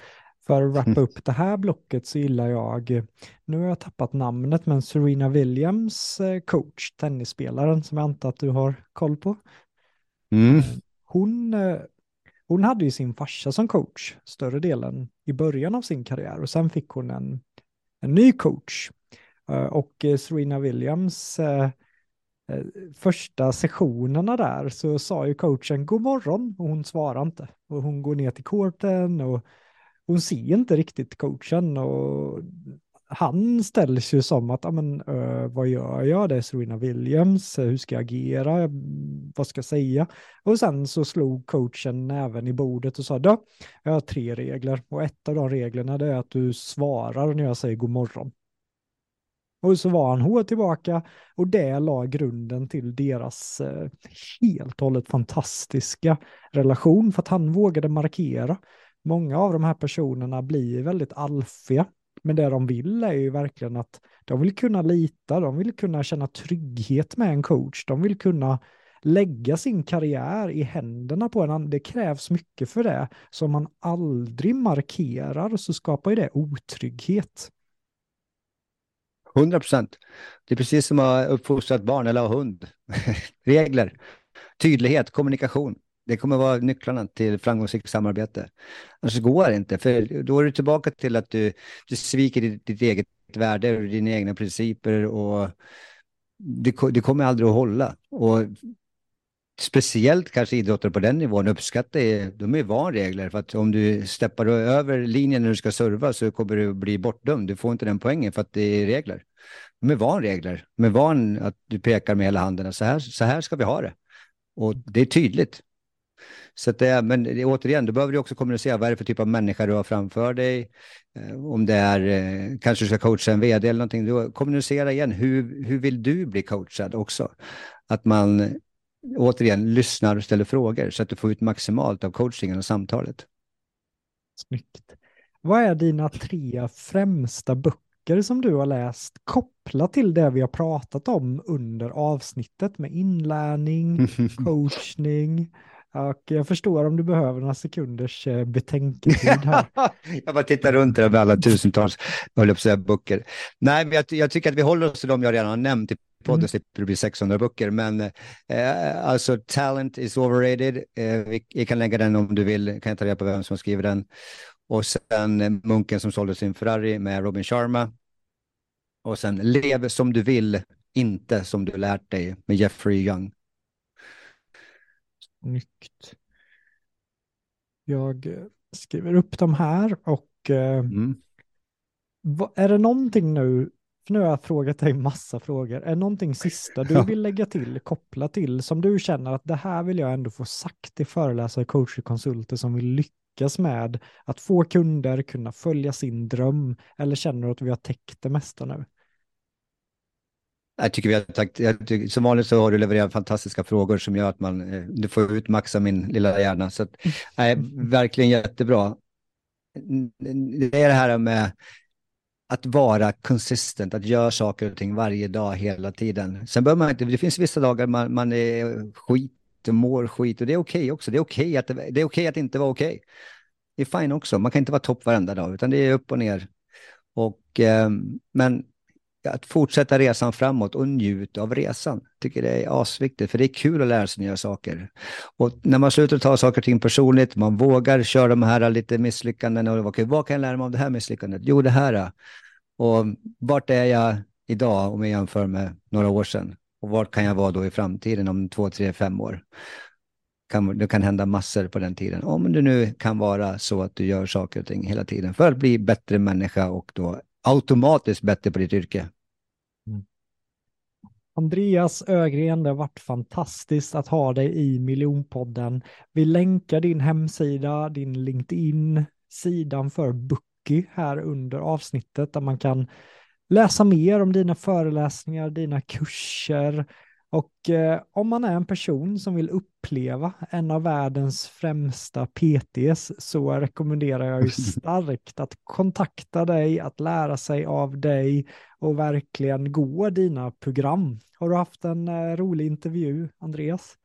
för att wrappa upp det här blocket så gillar jag, nu har jag tappat namnet, men Serena Williams coach, tennisspelaren som jag antar att du har koll på. Mm. Hon, hon hade ju sin farsa som coach större delen i början av sin karriär, och sen fick hon en, en ny coach. Och Serena Williams första sessionerna där så sa ju coachen god morgon och hon svarar inte. Och hon går ner till korten och hon ser inte riktigt coachen, och han ställs ju som att, men, vad gör jag? Det är Serena Williams. Hur ska jag agera? Vad ska jag säga? Och sen så slog coachen även i bordet och sa, då, jag har tre regler. Och ett av de reglerna är att du svarar när jag säger god morgon. Och så var han hårt tillbaka, och det la grunden till deras helt och hållet fantastiska relation, för att han vågade markera. Många av de här personerna blir väldigt alfiga. Men det de vill är ju verkligen att de vill kunna lita, de vill kunna känna trygghet med en coach. De vill kunna lägga sin karriär i händerna på en annan. Det krävs mycket för det. Så om man aldrig markerar så skapar ju det otrygghet. hundra procent. Det är precis som att uppfostra ett barn eller hund. Regler, tydlighet, kommunikation. Det kommer vara nycklarna till framgångsrikt samarbete. Annars går det inte. För då är du tillbaka till att du, du sviker ditt, ditt eget värde och dina egna principer. Och det, det kommer aldrig att hålla. Och speciellt kanske idrottare på den nivån uppskattar det. De är van regler. För att om du steppar över linjen när du ska serva så kommer du bli bortdömd. Du får inte den poängen för att det är regler. De är van regler. De är van att du pekar med hela handen. Så här, så här ska vi ha det. Och det är tydligt. Så att det, men det, återigen, då behöver du också kommunicera vad det är för typ av människa du har framför dig. Eh, om det är, eh, kanske du ska coacha en vd eller någonting. Då kommunicera igen, hur, hur vill du bli coachad också? Att man återigen lyssnar och ställer frågor så att du får ut maximalt av coachingen och samtalet. Snyggt. Vad är dina tre främsta böcker böcker som du har läst kopplat till det vi har pratat om under avsnittet med inlärning, coachning? Och jag förstår om du behöver några sekunders betänketid här. Jag bara tittar runt där med alla tusentals böcker. Nej, men jag, jag tycker att vi håller oss till de jag redan har nämnt i podden. Mm. Slipper det bli sexhundra böcker. Men eh, alltså Talent is Overrated. Eh, vi, vi kan lägga den om du vill. Kan jag ta reda på vem som skriver den. Och sen eh, Munken som sålde sin Ferrari med Robin Sharma. Och sen Lev som du vill, inte som du lärt dig med Jeffrey Young. Nykt. Jag skriver upp dem här och eh, mm. va, är det någonting nu, för nu har jag frågat dig massa frågor, är det någonting sista du vill lägga till, koppla till, som du känner att det här vill jag ändå få sagt till föreläsare, coacher, konsulter som vill lyckas med att få kunder kunna följa sin dröm, eller känner du att vi har täckt det mesta nu? Jag tycker vi har tagit, jag tycker, som vanligt så har du levererat fantastiska frågor som gör att man, du får utmaxa min lilla hjärna. Så att, nej, verkligen jättebra. Det är det här med att vara consistent, att göra saker och ting varje dag hela tiden. Sen bör man inte, det finns vissa dagar man, man är skit och mår skit och det är okej okay också. Det är okej okay att, det är okay att inte vara okej. Okay. Det är fine också. Man kan inte vara topp varenda dag utan det är upp och ner. Och, eh, men att fortsätta resan framåt och njuta av resan. Tycker det är asviktigt. För det är kul att lära sig nya saker. Och när man slutar ta saker och ting personligt. Man vågar köra de här lite misslyckanden. Och okay, vad kan jag lära mig av det här misslyckandet? Jo, det här. Och vart är jag idag om jag jämför med några år sedan? Och vart kan jag vara då i framtiden om två, tre, fem år? Kan, det kan hända massor på den tiden. Om det nu kan vara så att du gör saker och ting hela tiden. För att bli bättre människa och då automatiskt bättre på ditt yrke. Mm. Andreas Öhgren, det har varit fantastiskt att ha dig i Miljonpodden. Vi länkar din hemsida, din LinkedIn, sidan för Booky här under avsnittet där man kan läsa mer om dina föreläsningar, dina kurser. Och eh, om man är en person som vill uppleva en av världens främsta P T:s så rekommenderar jag ju starkt att kontakta dig, att lära sig av dig och verkligen gå dina program. Har du haft en eh, rolig intervju, Andreas?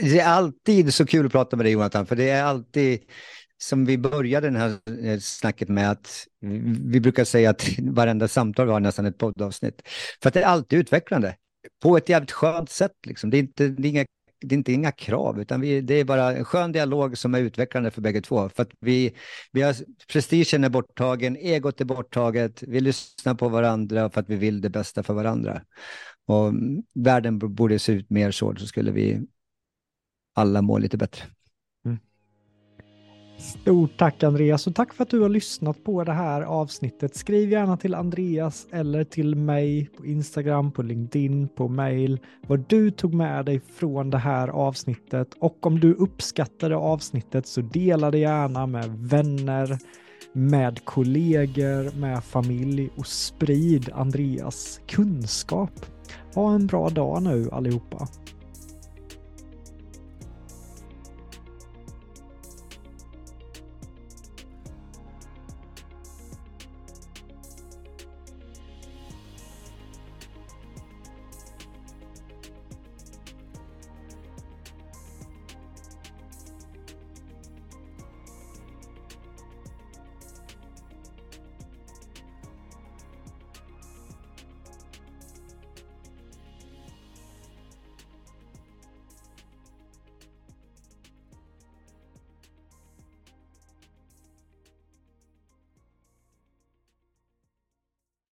Det är alltid så kul att prata med dig, Jonathan, för det är alltid som vi började det här snacket med att vi brukar säga att varenda samtal har nästan ett poddavsnitt. För att det är alltid utvecklande. På ett jävligt skönt sätt. Liksom. Det, är inte, det, är inga, det är inte inga krav. Utan vi, det är bara en skön dialog som är utvecklande för bägge två. För att vi, vi har, prestigen är borttagen. Egot är borttaget. Vi lyssnar på varandra för att vi vill det bästa för varandra. Och världen borde se ut mer så. Så skulle vi alla må lite bättre. Mm. Stort tack, Andreas. Och tack för att du har lyssnat på det här avsnittet. Skriv gärna till Andreas eller till mig på Instagram, på LinkedIn, på mail. Vad du tog med dig från det här avsnittet. Och om du uppskattade avsnittet så dela det gärna med vänner, med kollegor, med familj. Och sprid Andreas kunskap. Ha en bra dag nu allihopa.